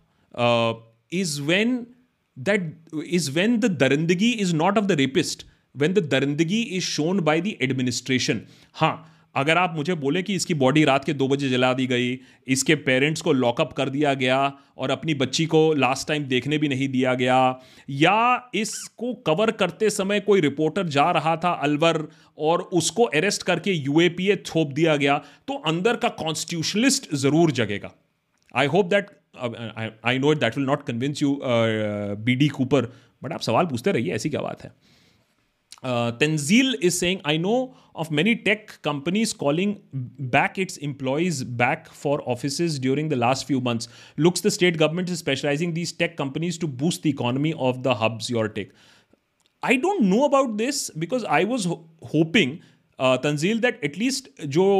is when that is when the darindagi is not of the rapist, when the darindagi is shown by the administration. हाँ, अगर आप मुझे बोले कि इसकी बॉडी रात के दो बजे जला दी गई, इसके पेरेंट्स को लॉकअप कर दिया गया और अपनी बच्ची को लास्ट टाइम देखने भी नहीं दिया गया, या इसको कवर करते समय कोई रिपोर्टर जा रहा था अलवर और उसको अरेस्ट करके यूएपीए थोप दिया गया, तो अंदर का कॉन्स्टिट्यूशनलिस्ट ज़रूर जगेगा। I hope that, I know that will not convince you B D Cooper, but आप सवाल पूछते रहिए, ऐसी क्या बात है। Uh, Tanzil is saying, I know of many tech companies calling back its employees back for offices during the last few months. Looks the state government is specializing these tech companies to boost the economy of the hubs. Your take? I don't know about this because I was ho- hoping, uh, Tanzil, that at least जो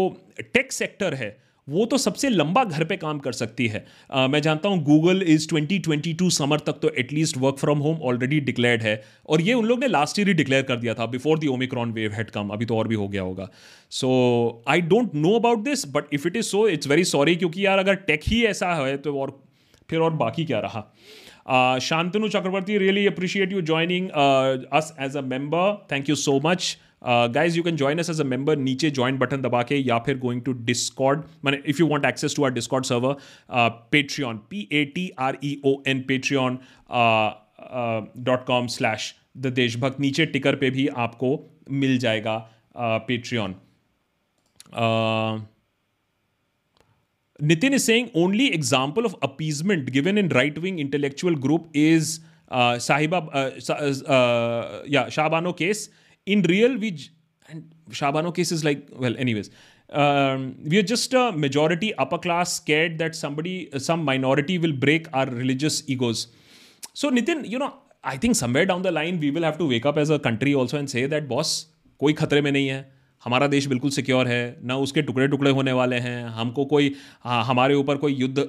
tech sector है वो तो सबसे लंबा घर पे काम कर सकती है। uh, मैं जानता हूँ Google is twenty twenty two summer तक तो at least work from home already declared है, और ये उन लोग ने लास्ट ईयर ही डिक्लेयर कर दिया था before the omicron wave had come. अभी तो और भी हो गया होगा। So I don't know about this, but if it is so, it's very sorry, क्योंकि यार अगर टेक ही ऐसा है तो और फिर और बाकी क्या रहा। Uh, Shantanu Chakravarti, really appreciate you joining uh, us as a member. Thank you so much. Uh, guys, you can join us as a member. Niche join button daba ke ya phir going to Discord. Man, if you want access to our Discord server, uh, Patreon, P A T R E O N, Patreon uh, uh, dot com slash The Deshbhakt. Niche ticker pe bhi aapko mil jayega uh, Patreon. Uh, Nitin is saying only example of appeasement given in right-wing intellectual group is uh, Sahiba, uh, uh, yeah, Shabano case. In real, we j- and Shabano case is like, well, anyways, um, we are just a majority upper class scared that somebody, some minority will break our religious egos. So Nitin, you know, I think somewhere down the line we will have to wake up as a country also and say that boss, कोई खतरे में नहीं है, हमारा देश बिल्कुल सिक्योर है, ना उसके टुकड़े टुकड़े होने वाले हैं, हमको कोई हाँ, हमारे ऊपर कोई युद्ध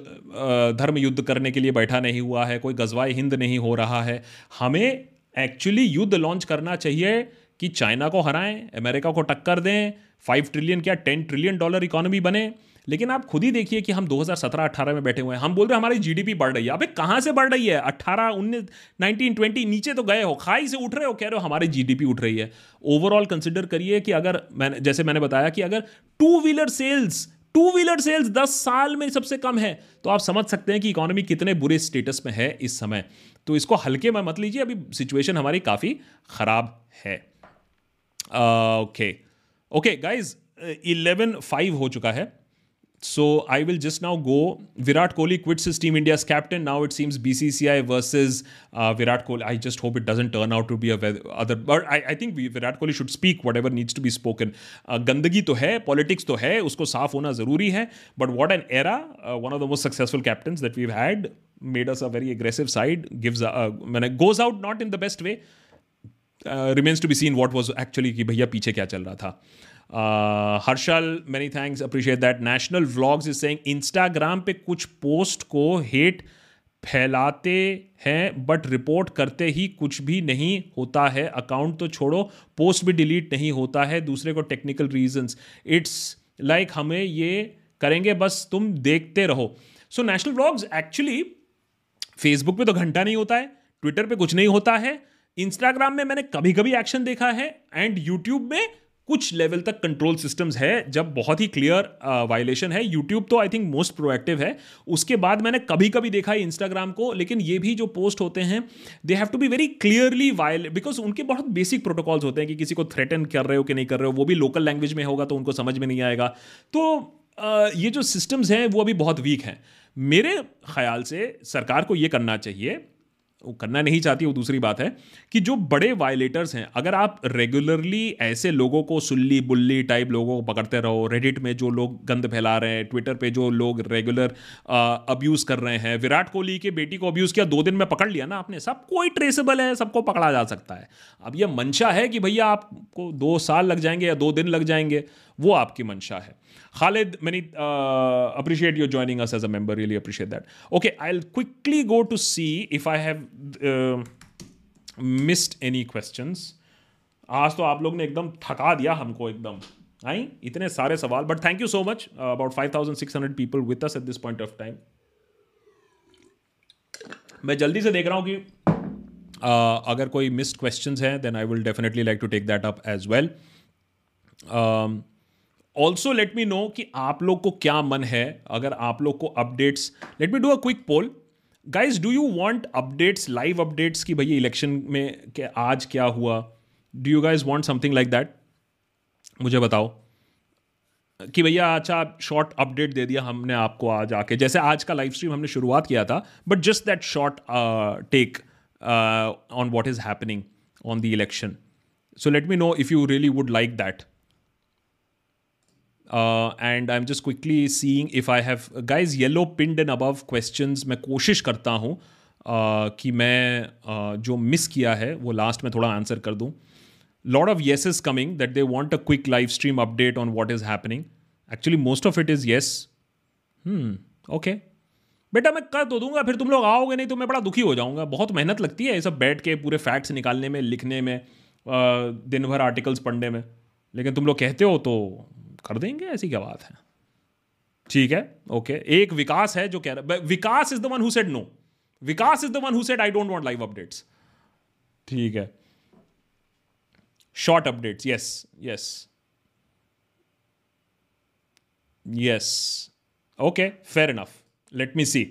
धर्म युद्ध करने के लिए बैठा नहीं हुआ है, कोई गजवाए हिंद नहीं हो रहा है, हमें एक्चुअली युद्ध लॉन्च करना चाहिए कि चाइना को हराएं, अमेरिका को टक्कर दें, फाइव ट्रिलियन क्या टेन ट्रिलियन डॉलर इकोनॉमी बने। लेकिन आप खुद ही देखिए कि हम दो हज़ार सत्रह अठारह में बैठे हुए हैं, हम बोल रहे हैं हमारी जीडीपी बढ़ रही है, अबे कहाँ से बढ़ रही है? अठारह उन्नीस उन्नीस बीस नीचे तो गए हो, खाई से उठ रहे हो, कह रहे हो हमारी जीडीपी उठ रही है। ओवरऑल कंसिडर करिए कि अगर मैंने जैसे मैंने बताया कि अगर two wheeler sales two wheeler sales दस साल में सबसे कम है, तो आप समझ सकते हैं कि इकोनॉमी कितने बुरे स्टेटस में है इस समय। तो इसको हल्के में मत लीजिए, अभी सिचुएशन हमारी काफ़ी ख़राब है। Okay okay guys, eleven five हो चुका है। So I will just now go. Virat Kohli quits his Team India's captain. Now it seems B C C I versus uh, Virat Kohli. I just hope it doesn't turn out to be a other. But I, I think we, Virat Kohli should speak whatever needs to be spoken. Uh, गंदगी तो है, politics तो है, उसको साफ होना ज़रूरी है. But what an era! Uh, one of the most successful captains that we've had made us a very aggressive side. Gives a, uh, man, goes out not in the best way. Uh, remains to be seen what was actually कि भैया पीछे क्या चल रहा था. Uh, Harshal, many thanks, appreciate that. National Vlogs is saying Instagram पे कुछ पोस्ट को हेट फैलाते हैं बट रिपोर्ट करते ही कुछ भी नहीं होता है, अकाउंट तो छोड़ो पोस्ट भी डिलीट नहीं होता है दूसरे को, टेक्निकल रीजंस, इट्स लाइक हमें ये करेंगे बस तुम देखते रहो। So national vlogs, actually Facebook पे तो घंटा नहीं होता है, ट्विटर पे कुछ नहीं होता है, इंस्टाग्राम में मैंने कभी कभी एक्शन देखा है, एंड यूट्यूब में कुछ लेवल तक कंट्रोल सिस्टम्स है जब बहुत ही क्लियर वायलेशन है। यूट्यूब तो आई थिंक मोस्ट प्रोएक्टिव है, उसके बाद मैंने कभी कभी देखा है इंस्टाग्राम को, लेकिन ये भी जो पोस्ट होते हैं they have to be very clearly vile, because उनके बहुत बेसिक प्रोटोकॉल्स होते हैं कि किसी को थ्रेटन कर रहे हो कि नहीं कर रहे हो, वो भी लोकल लैंग्वेज में होगा तो उनको समझ में नहीं आएगा। तो uh, ये जो सिस्टम्स हैं वो अभी बहुत वीक हैं। मेरे ख्याल से सरकार को ये करना चाहिए, वो करना नहीं चाहती वो दूसरी बात है, कि जो बड़े वायलेटर्स हैं, अगर आप रेगुलरली ऐसे लोगों को सुल्ली बुल्ली टाइप लोगों को पकड़ते रहो, रेडिट में जो लोग गंद फैला रहे हैं, ट्विटर पे जो लोग रेगुलर अब्यूज़ कर रहे हैं, विराट कोहली के बेटी को अब्यूज़ किया, दो दिन में पकड़ लिया ना आपने, सब कोई ट्रेसेबल है, सबको पकड़ा जा सकता है। अब यह मंशा है कि भैया आपको दो साल लग जाएंगे या दो दिन लग जाएंगे, वो आपकी मंशा है। Khalid, many uh, appreciate you joining us as a member. Really appreciate that. Okay, I'll quickly go to see if I have uh, missed any questions. आज तो आप लोग ने एकदम थका दिया हमको एकदम, आई इतने सारे सवाल, but thank you so much. Uh, about five thousand six hundred people with us at this point of time. मैं जल्दी से देख रहा हूँ कि uh, अगर कोई missed questions हैं, then I will definitely like to take that up as well. Um, also let me know कि आप लोग को क्या मन है, अगर आप लोग को updates, let me do a quick poll guys, do you want updates, live updates कि भैया इलेक्शन में के आज क्या हुआ, do you guys want something like that? मुझे बताओ कि भैया अच्छा शॉर्ट अपडेट दे दिया हमने आपको आज आके, जैसे आज का लाइव स्ट्रीम हमने शुरुआत किया था, but just that short take on what is happening on the election, so let me know if you really would like that. Uh, and I'm just quickly seeing if I have uh, guys yellow pinned and above questions. मैं कोशिश करता हूँ uh, कि मैं uh, जो मिस किया है वो लास्ट में थोड़ा आंसर कर दूँ. Lot of yeses coming that they want a quick live stream update on what is happening. Actually most of it is yes. Hmm. Okay. बेटा मैं कर तो दूंगा, फिर तुम लोग आओगे नहीं तो मैं बड़ा दुखी हो जाऊँगा. बहुत मेहनत लगती है ये सब बैठ के पूरे फैक्ट्स निकालने में, लिखने में, uh, दिन भर आर्टिकल्स पढ़ने में, लेकिन तुम लोग कहते हो तो कर देंगे, ऐसी क्या बात है. ठीक है ओके okay. एक विकास है जो कह रहा है, Vikas is the one who said no, Vikas is the one who said I don't want live updates. ठीक है short updates, yes yes yes okay fair enough, let me see.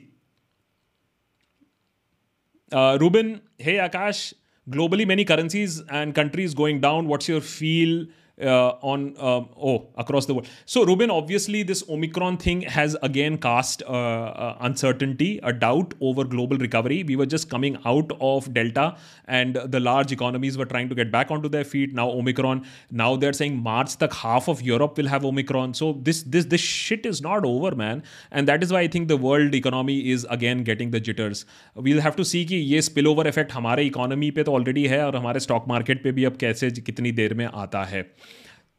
Rubin, hey Akash, globally many currencies and countries going down, what's your feel uh, on uh, oh across the world. So Ruben, obviously this Omicron thing has again cast uh, uh, uncertainty, a doubt over global recovery. We were just coming out of Delta and the large economies were trying to get back onto their feet. Now Omicron, now they're saying March tak half of Europe will have Omicron. So this this this shit is not over, man. And that is why I think the world economy is again getting the jitters. We'll have to see कि ये spillover effect हमारे economy पे तो already है और हमारे stock market पे भी अब कैसे कितनी देर में आता है.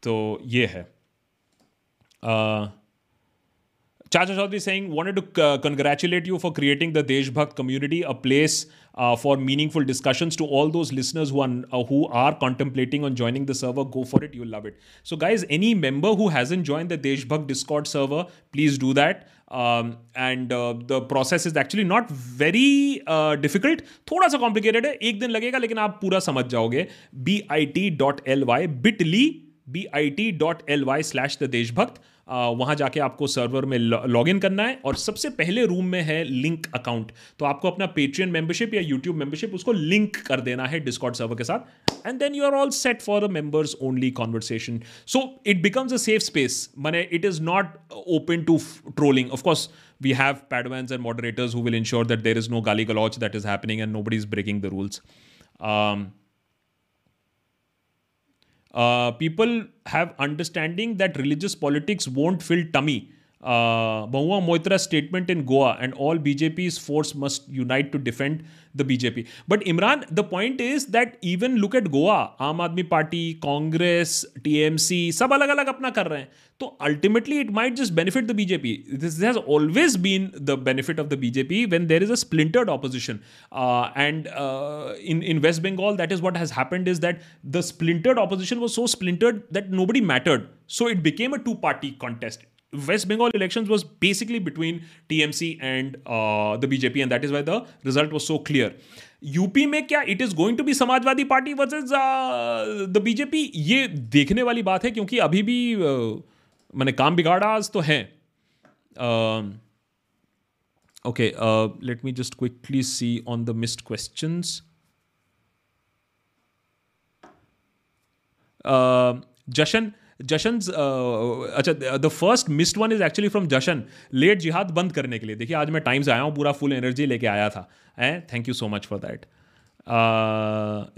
तो ये है. uh, Chacha Chaudhary saying, wanted to uh, congratulate you for creating the Deshbhakt community, a place uh, for meaningful discussions. To all those listeners who are, uh, who are contemplating on joining the server, go for it. You'll love it. So guys, any member who hasn't joined the Deshbhakt Discord server, please do that. Um, and uh, the process is actually not very uh, difficult. थोड़ा सा complicated है. एक दिन लगेगा, लेकिन आप पूरा समझ जाओगे. bit.ly, bit.ly, bit.ly slash the Deshbhakt. Uh, वहाँ जाके आपको सर्वर में लॉग इन करना है और सबसे पहले रूम में है लिंक अकाउंट. तो आपको अपना पेट्रियन मेंबरशिप या यूट्यूब मेंबरशिप उसको लिंक कर देना है डिस्कॉर्ड सर्वर के साथ, and then you are all set for a members only conversation. So it becomes a safe space. माने it is not open to trolling. Of course we have पैडवैंस and moderators who will ensure that there is no गाली गलौच that is happening and nobody is breaking the rules. Uh, people have understanding that religious politics won't fill tummy. Uh, Bahua Moitra's statement in Goa, and all B J P's force must unite to defend the B J P. But Imran, the point is that even look at Goa, Aam Aadmi Party, Congress, T M C, sab alag-alag apna kar rahe hain. So ultimately, it might just benefit the B J P. This has always been the benefit of the B J P when there is a splintered opposition. Uh, and uh, in, in West Bengal, that is what has happened, is that the splintered opposition was so splintered that nobody mattered. So it became a two-party contest. West Bengal elections was basically between T M C and uh, the B J P, and that is why the result was so clear. U P में क्या it is going to be Samajwadi Party versus uh, the B J P? ये देखने वाली बात है, क्योंकि अभी भी uh, मैंने काम बिगाड़ा आज तो है. Okay, let me just quickly see on the missed questions. Jashan Jashan's अच्छा, the first missed one is actually from Jashan. लेट जिहाद बंद करने के लिए. देखिए आज मैं टाइम से आया हूँ, पूरा फुल एनर्जी लेके आया था. And thank you so much for that.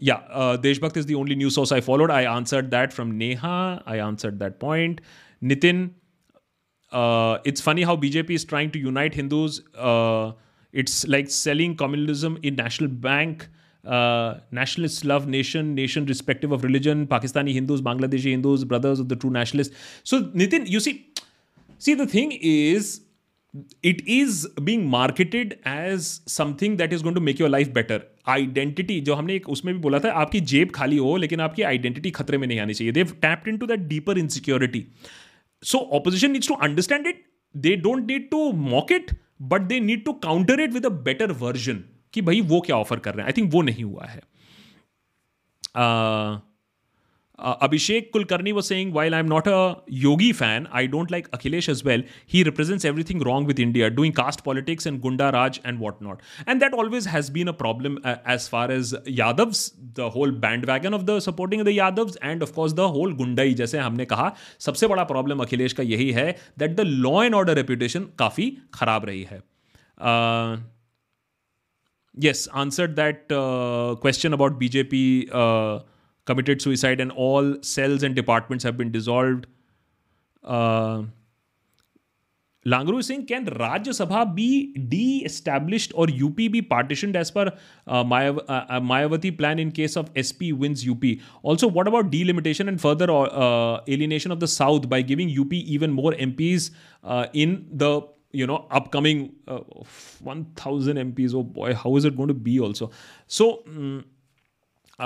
Yeah, Deshbhakt is the only news source I followed. I answered that from Neha. I answered that point. Nitin, uh, it's funny how B J P is trying to unite Hindus. Uh, it's like selling communalism in National Bank. Uh, nationalists love nation, nation respective of religion. Pakistani Hindus, Bangladeshi Hindus, brothers of the true nationalists. So Nitin, you see, see the thing is, it is being marketed as something that is going to make your life better. Identity, जो हमने एक उसमें भी बोला था, आपकी जेब खाली हो लेकिन आपकी identity खतरे में नहीं आनी चाहिए. They've tapped into that deeper insecurity. So opposition needs to understand it. They don't need to mock it, but they need to counter it with a better version. कि भाई वो क्या ऑफर कर रहे हैं. आई थिंक वो नहीं हुआ है. uh, Uh, Abhishek Kulkarni was saying, while I'm not a Yogi fan, I don't like Akhilesh as well. He represents everything wrong with India, doing caste politics and Gunda Raj and whatnot. And that always has been a problem uh, as far as Yadavs, the whole bandwagon of the supporting of the Yadavs, and of course the whole Gundai, जैसे हमने कहा, सबसे बड़ा problem Akhilesh का यही है that the law and order reputation काफी खराब रही है. Uh, yes, answered that uh, question about B J P. Uh, committed suicide and all cells and departments have been dissolved. Uh, Langru is saying, can Rajya Sabha be de-established or U P be partitioned as per uh, Mayav- uh, Mayāvatī plan in case of S P wins U P? Also, what about delimitation and further uh, alienation of the South by giving U P even more M Ps uh, in the you know upcoming uh, one thousand M Ps? Oh boy, how is it going to be also? So... Um,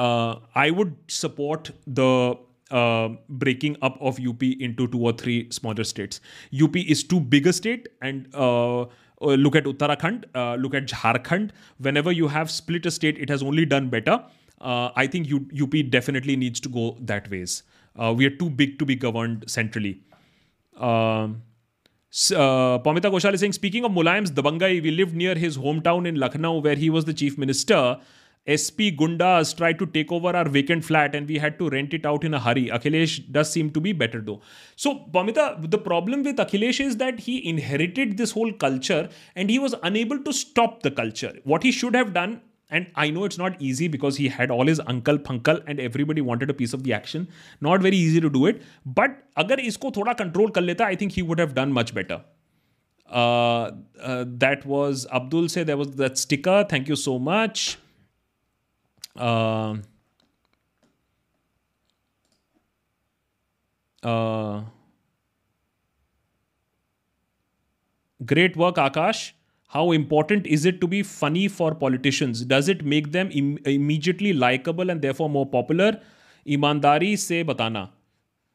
Uh, I would support the uh, breaking up of U P into two or three smaller states. U P is too big a state, and uh, look at Uttarakhand, uh, look at Jharkhand. Whenever you have split a state, it has only done better. Uh, I think U- UP definitely needs to go that ways. Uh, we are too big to be governed centrally. Uh, Uh, Pamita Koshal is saying, speaking of Mulayam's Dabangai, we lived near his hometown in Lucknow where he was the chief minister. S P Gundas tried to take over our vacant flat and we had to rent it out in a hurry. Akhilesh does seem to be better though. So, Bamita, the problem with Akhilesh is that he inherited this whole culture and he was unable to stop the culture. What he should have done, and I know it's not easy because he had all his uncle punkal and everybody wanted a piece of the action. Not very easy to do it. But agar isko thoda control kar leta, I think he would have done much better. Uh, uh, that was Abdul said there was that sticker. Thank you so much. Uh, uh, great work, Akash. How important is it to be funny for politicians? Does it make them im- immediately likable and therefore more popular? Imandari se batana.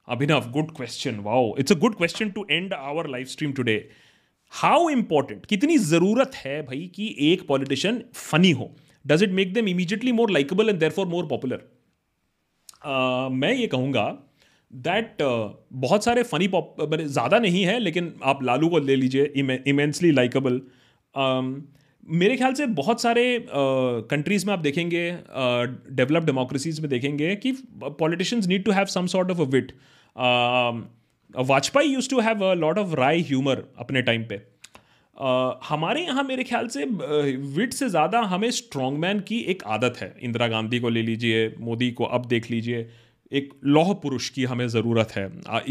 Abhinav, good question. Wow. It's a good question to end our live stream today. How important, कितनी ज़रूरत है भाई कि एक politician funny हो? Does it make them immediately more likable and therefore more popular? Uh, मैं ये कहूँगा that uh, बहुत सारे funny pop ज़्यादा नहीं है, लेकिन आप लालू को ले लीजिए, immensely likable. um, मेरे ख्याल से बहुत सारे कंट्रीज़ uh, में आप देखेंगे, डेवलप्ड uh, डेमोक्रेसीज़ में देखेंगे कि politicians need to have some sort of a wit. uh, Vajpayee used to have a lot of Rai humour अपने टाइम पे. uh, हमारे यहाँ मेरे ख्याल से विट uh, से ज़्यादा हमें स्ट्रॉन्गमैन की एक आदत है. इंदिरा गांधी को ले लीजिए, मोदी को अब देख लीजिए, एक लौह पुरुष की हमें ज़रूरत है.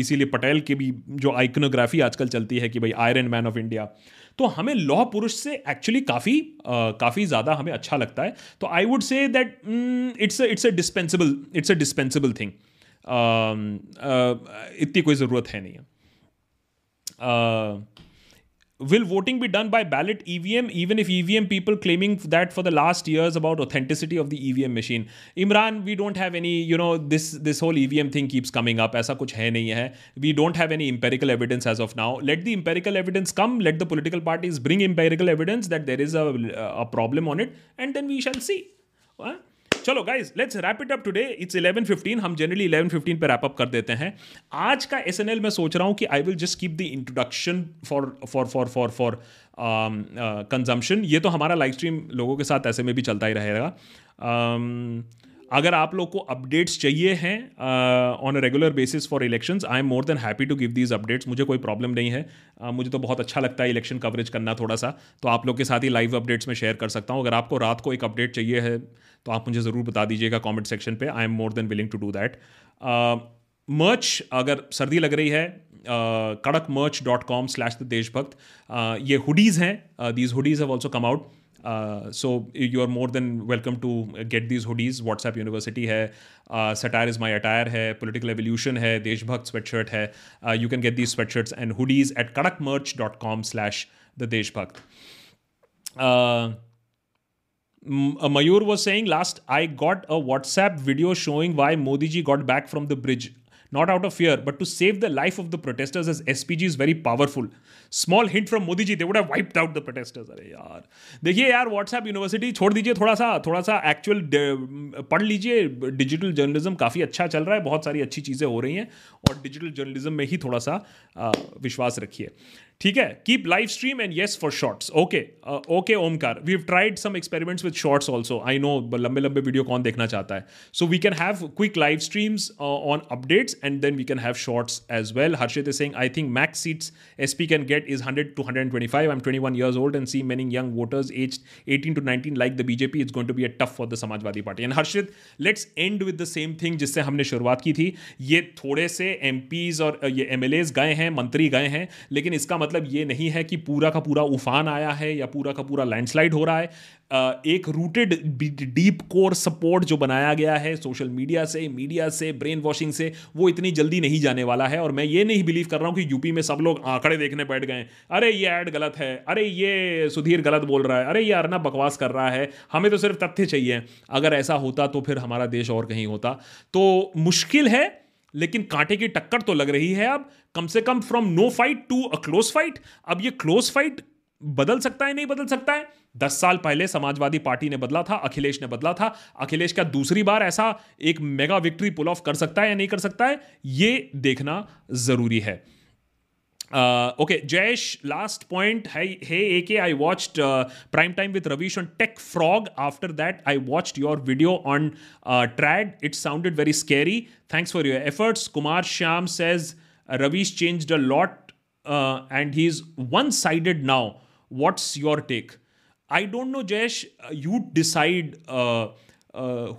इसीलिए पटेल की भी जो आइकनोग्राफी आजकल चलती है कि भाई आयरन मैन ऑफ इंडिया, तो हमें लौह पुरुष से एक्चुअली काफ़ी काफ़ी ज़्यादा हमें अच्छा लगता है. तो I would say that it's it's a dispensable it's a dispensable thing. Uh, uh, इतनी कोई ज़रूरत है नहीं. Will voting be done by ballot EVM even if EVM people claiming that for the last years about authenticity of the EVM machine. Imran, we don't have any, you know, this this whole EVM thing keeps coming up. ऐसा कुछ है नहीं है. We don't have any empirical evidence as of now. Let the empirical evidence come. Let the political parties bring empirical evidence that there is a problem on it and then we shall see. चलो guys, let's wrap it up today. It's eleven fifteen. हम जनरली इलेवन फिफ्टीन पे रैप अप कर देते हैं आज का एसएनएल. मैं सोच रहा हूँ कि I will just keep the introduction for for for for for consumption. ये तो हमारा लाइव स्ट्रीम लोगों के साथ ऐसे में भी चलता ही रहेगा. um, अगर आप लोग को अपडेट्स चाहिए हैं on a regular basis for elections, I am more than happy to give these updates. मुझे कोई प्रॉब्लम नहीं है. uh, मुझे तो बहुत अच्छा लगता है इलेक्शन कवरेज करना थोड़ा सा, तो आप लोग के साथ ही लाइव अपडेट्स में शेयर कर सकता हूँ. अगर आपको रात को एक अपडेट चाहिए है तो आप मुझे ज़रूर बता दीजिएगा कमेंट सेक्शन पे. I am more than willing to do that. Merch, अगर सर्दी लग रही है, कड़क merch dot com slash the देशभक्त. ये हुडीज़ हैं. These hoodies have also come out. Uh, so you are more than welcome to get these hoodies. WhatsApp University hai, uh, Satire is my attire hai, Political Evolution hai, Deshbhakt sweatshirt hai. Uh, you can get these sweatshirts and hoodies at kadakmerch.com slash the Deshbhakt. Uh, Mayur was saying last, I got a WhatsApp video showing why Modi ji got back from the bridge. Not out of fear, but to save the life of the protesters, as S P G is very powerful. Small hint from Modi ji, they would have wiped out the protesters. अरे यार, देखिए यार, WhatsApp University छोड़ दीजिए. थोड़ा सा थोड़ा सा एक्चुअल पढ़ लीजिए. डिजिटल जर्नलिज्म काफ़ी अच्छा चल रहा है. बहुत सारी अच्छी चीज़ें हो रही हैं और डिजिटल जर्नलिज्म में ही थोड़ा सा आ, विश्वास रखिए. ठीक है. Keep live stream and yes for shorts. Okay okay Omkar, we have tried some experiments with shorts also. I know लंबे लंबे वीडियो कौन देखना चाहता है. So we can have quick live streams on updates and then we can have shorts as well. Harshit is saying, I think max seats S P can get is one hundred to one hundred twenty-five. I'm twenty-one years old and see many young voters aged eighteen to nineteen like the B J P. It's going to be a tough for the Samajwadi Party. And Harshit, let's end with the same thing जिससे हमने शुरुआत की थी. ये थोड़े से M Ps और ये M L As गए हैं, मंत्री गए हैं, लेकिन इसका मतलब ये नहीं है कि पूरा का पूरा उफान आया है या पूरा का पूरा लैंडस्लाइड हो रहा है. Uh, एक रूटेड डीप कोर सपोर्ट जो बनाया गया है सोशल मीडिया से, मीडिया से, ब्रेन वॉशिंग से, वो इतनी जल्दी नहीं जाने वाला है. और मैं ये नहीं बिलीव कर रहा हूँ कि यूपी में सब लोग आंकड़े देखने बैठ गए. अरे ये ऐड गलत है, अरे ये सुधीर गलत बोल रहा है, अरे ये अर्नब बकवास कर रहा है. हमें तो सिर्फ तथ्य चाहिए. अगर ऐसा होता तो फिर हमारा देश और कहीं होता. तो मुश्किल है, लेकिन कांटे की टक्कर तो लग रही है. अब कम से कम from no fight to a close fight. अब ये क्लोज फाइट बदल सकता है, नहीं बदल सकता है. दस साल पहले समाजवादी पार्टी ने बदला था, अखिलेश ने बदला था. अखिलेश क्या दूसरी बार ऐसा एक मेगा विक्ट्री पुल ऑफ कर सकता है या नहीं कर सकता है, ये देखना जरूरी है. ओके जयेश, लास्ट पॉइंट है hey AK, I watched prime time with Ravish on tech frog. After that I watched your video on trad. It sounded very scary. Thanks for your efforts. Kumar Shyam says Ravish changed a lot and he is one sided now. What's your take? I don't know Jayesh, you decide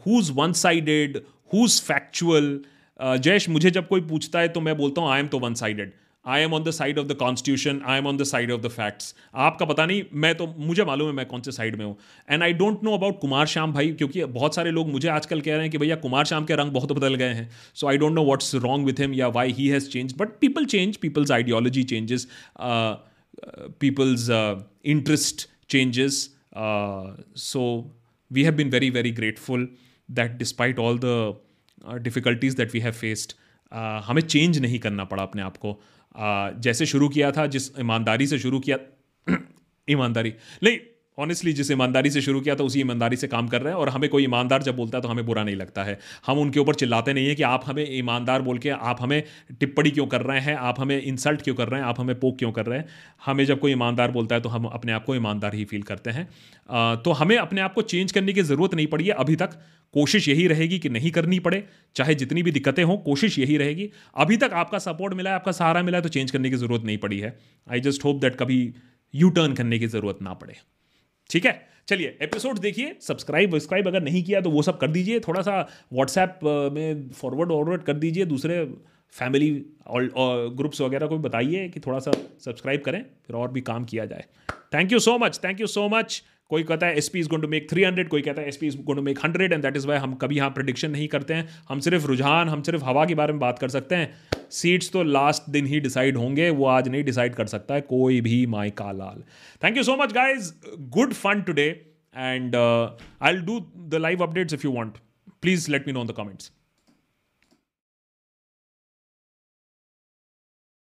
who is one sided, who is factual. Jayesh, मुझे जब कोई पूछता है तो मैं बोलता हूँ आई एम तो one sided, I am on the side of the constitution, I am on the side of the facts. आपका पता नहीं, मैं तो मुझे मालूम है मैं कौन से साइड में हूँ. And I don't know about Kumar Shyam भाई, क्योंकि बहुत सारे लोग मुझे आजकल कह रहे हैं कि भैया कुमार श्याम के रंग बहुत बदल गए हैं. So I don't know what's wrong with him या why he has change. But people change, people's ideology changes, people's interest changes. So we have been very very grateful that despite all the difficulties that we have faced, हमें चेंज नहीं करना पड़ा अपने आप को. Uh, जैसे शुरू किया था, जिस ईमानदारी से शुरू किया ईमानदारी नहीं ऑनेस्टली जिस ईमानदारी से शुरू किया था उसी ईमानदारी से काम कर रहे हैं. और हमें कोई ईमानदार जब बोलता है तो हमें बुरा नहीं लगता है. हम उनके ऊपर चिल्लाते नहीं है कि आप हमें ईमानदार बोल के आप हमें टिप्पणी क्यों कर रहे हैं, आप हमें इंसल्ट क्यों कर रहे हैं, आप हमें पोक क्यों कर रहे हैं. हमें जब कोई ईमानदार बोलता है तो हम अपने आप को ईमानदार ही फील करते हैं. uh, तो हमें अपने आप को चेंज करने की ज़रूरत नहीं पड़ी है अभी तक. कोशिश यही रहेगी कि नहीं करनी पड़े, चाहे जितनी भी दिक्कतें हों, कोशिश यही रहेगी. अभी तक आपका सपोर्ट मिला है, आपका सहारा मिला है, तो चेंज करने की ज़रूरत नहीं पड़ी है. आई जस्ट होप दैट कभी यू टर्न करने की ज़रूरत ना पड़े. ठीक है, चलिए एपिसोड देखिए, सब्सक्राइब वब्सक्राइब अगर नहीं किया तो वो सब कर दीजिए. थोड़ा सा व्हाट्सएप में फॉरवर्ड ऑर्वर्ड कर दीजिए, दूसरे फैमिली और, और ग्रुप्स वगैरह को भी बताइए कि थोड़ा सा सब्सक्राइब करें, फिर और भी काम किया जाए. Thank you so much, thank you so much. कोई कहता है S P is going to make three hundred, कोई कहता है S P is going to make hundred, and that is why हम कभी यहाँ प्रेडिक्शन नहीं करते हैं. हम सिर्फ रुझान, हम सिर्फ हवा के बारे में बात कर सकते हैं. सीट्स तो लास्ट दिन ही डिसाइड होंगे, वो आज नहीं डिसाइड कर सकता है कोई भी माई का लाल. Thank you so much guys, good fun today, and I will do the live updates. If you want please let me know in the comments.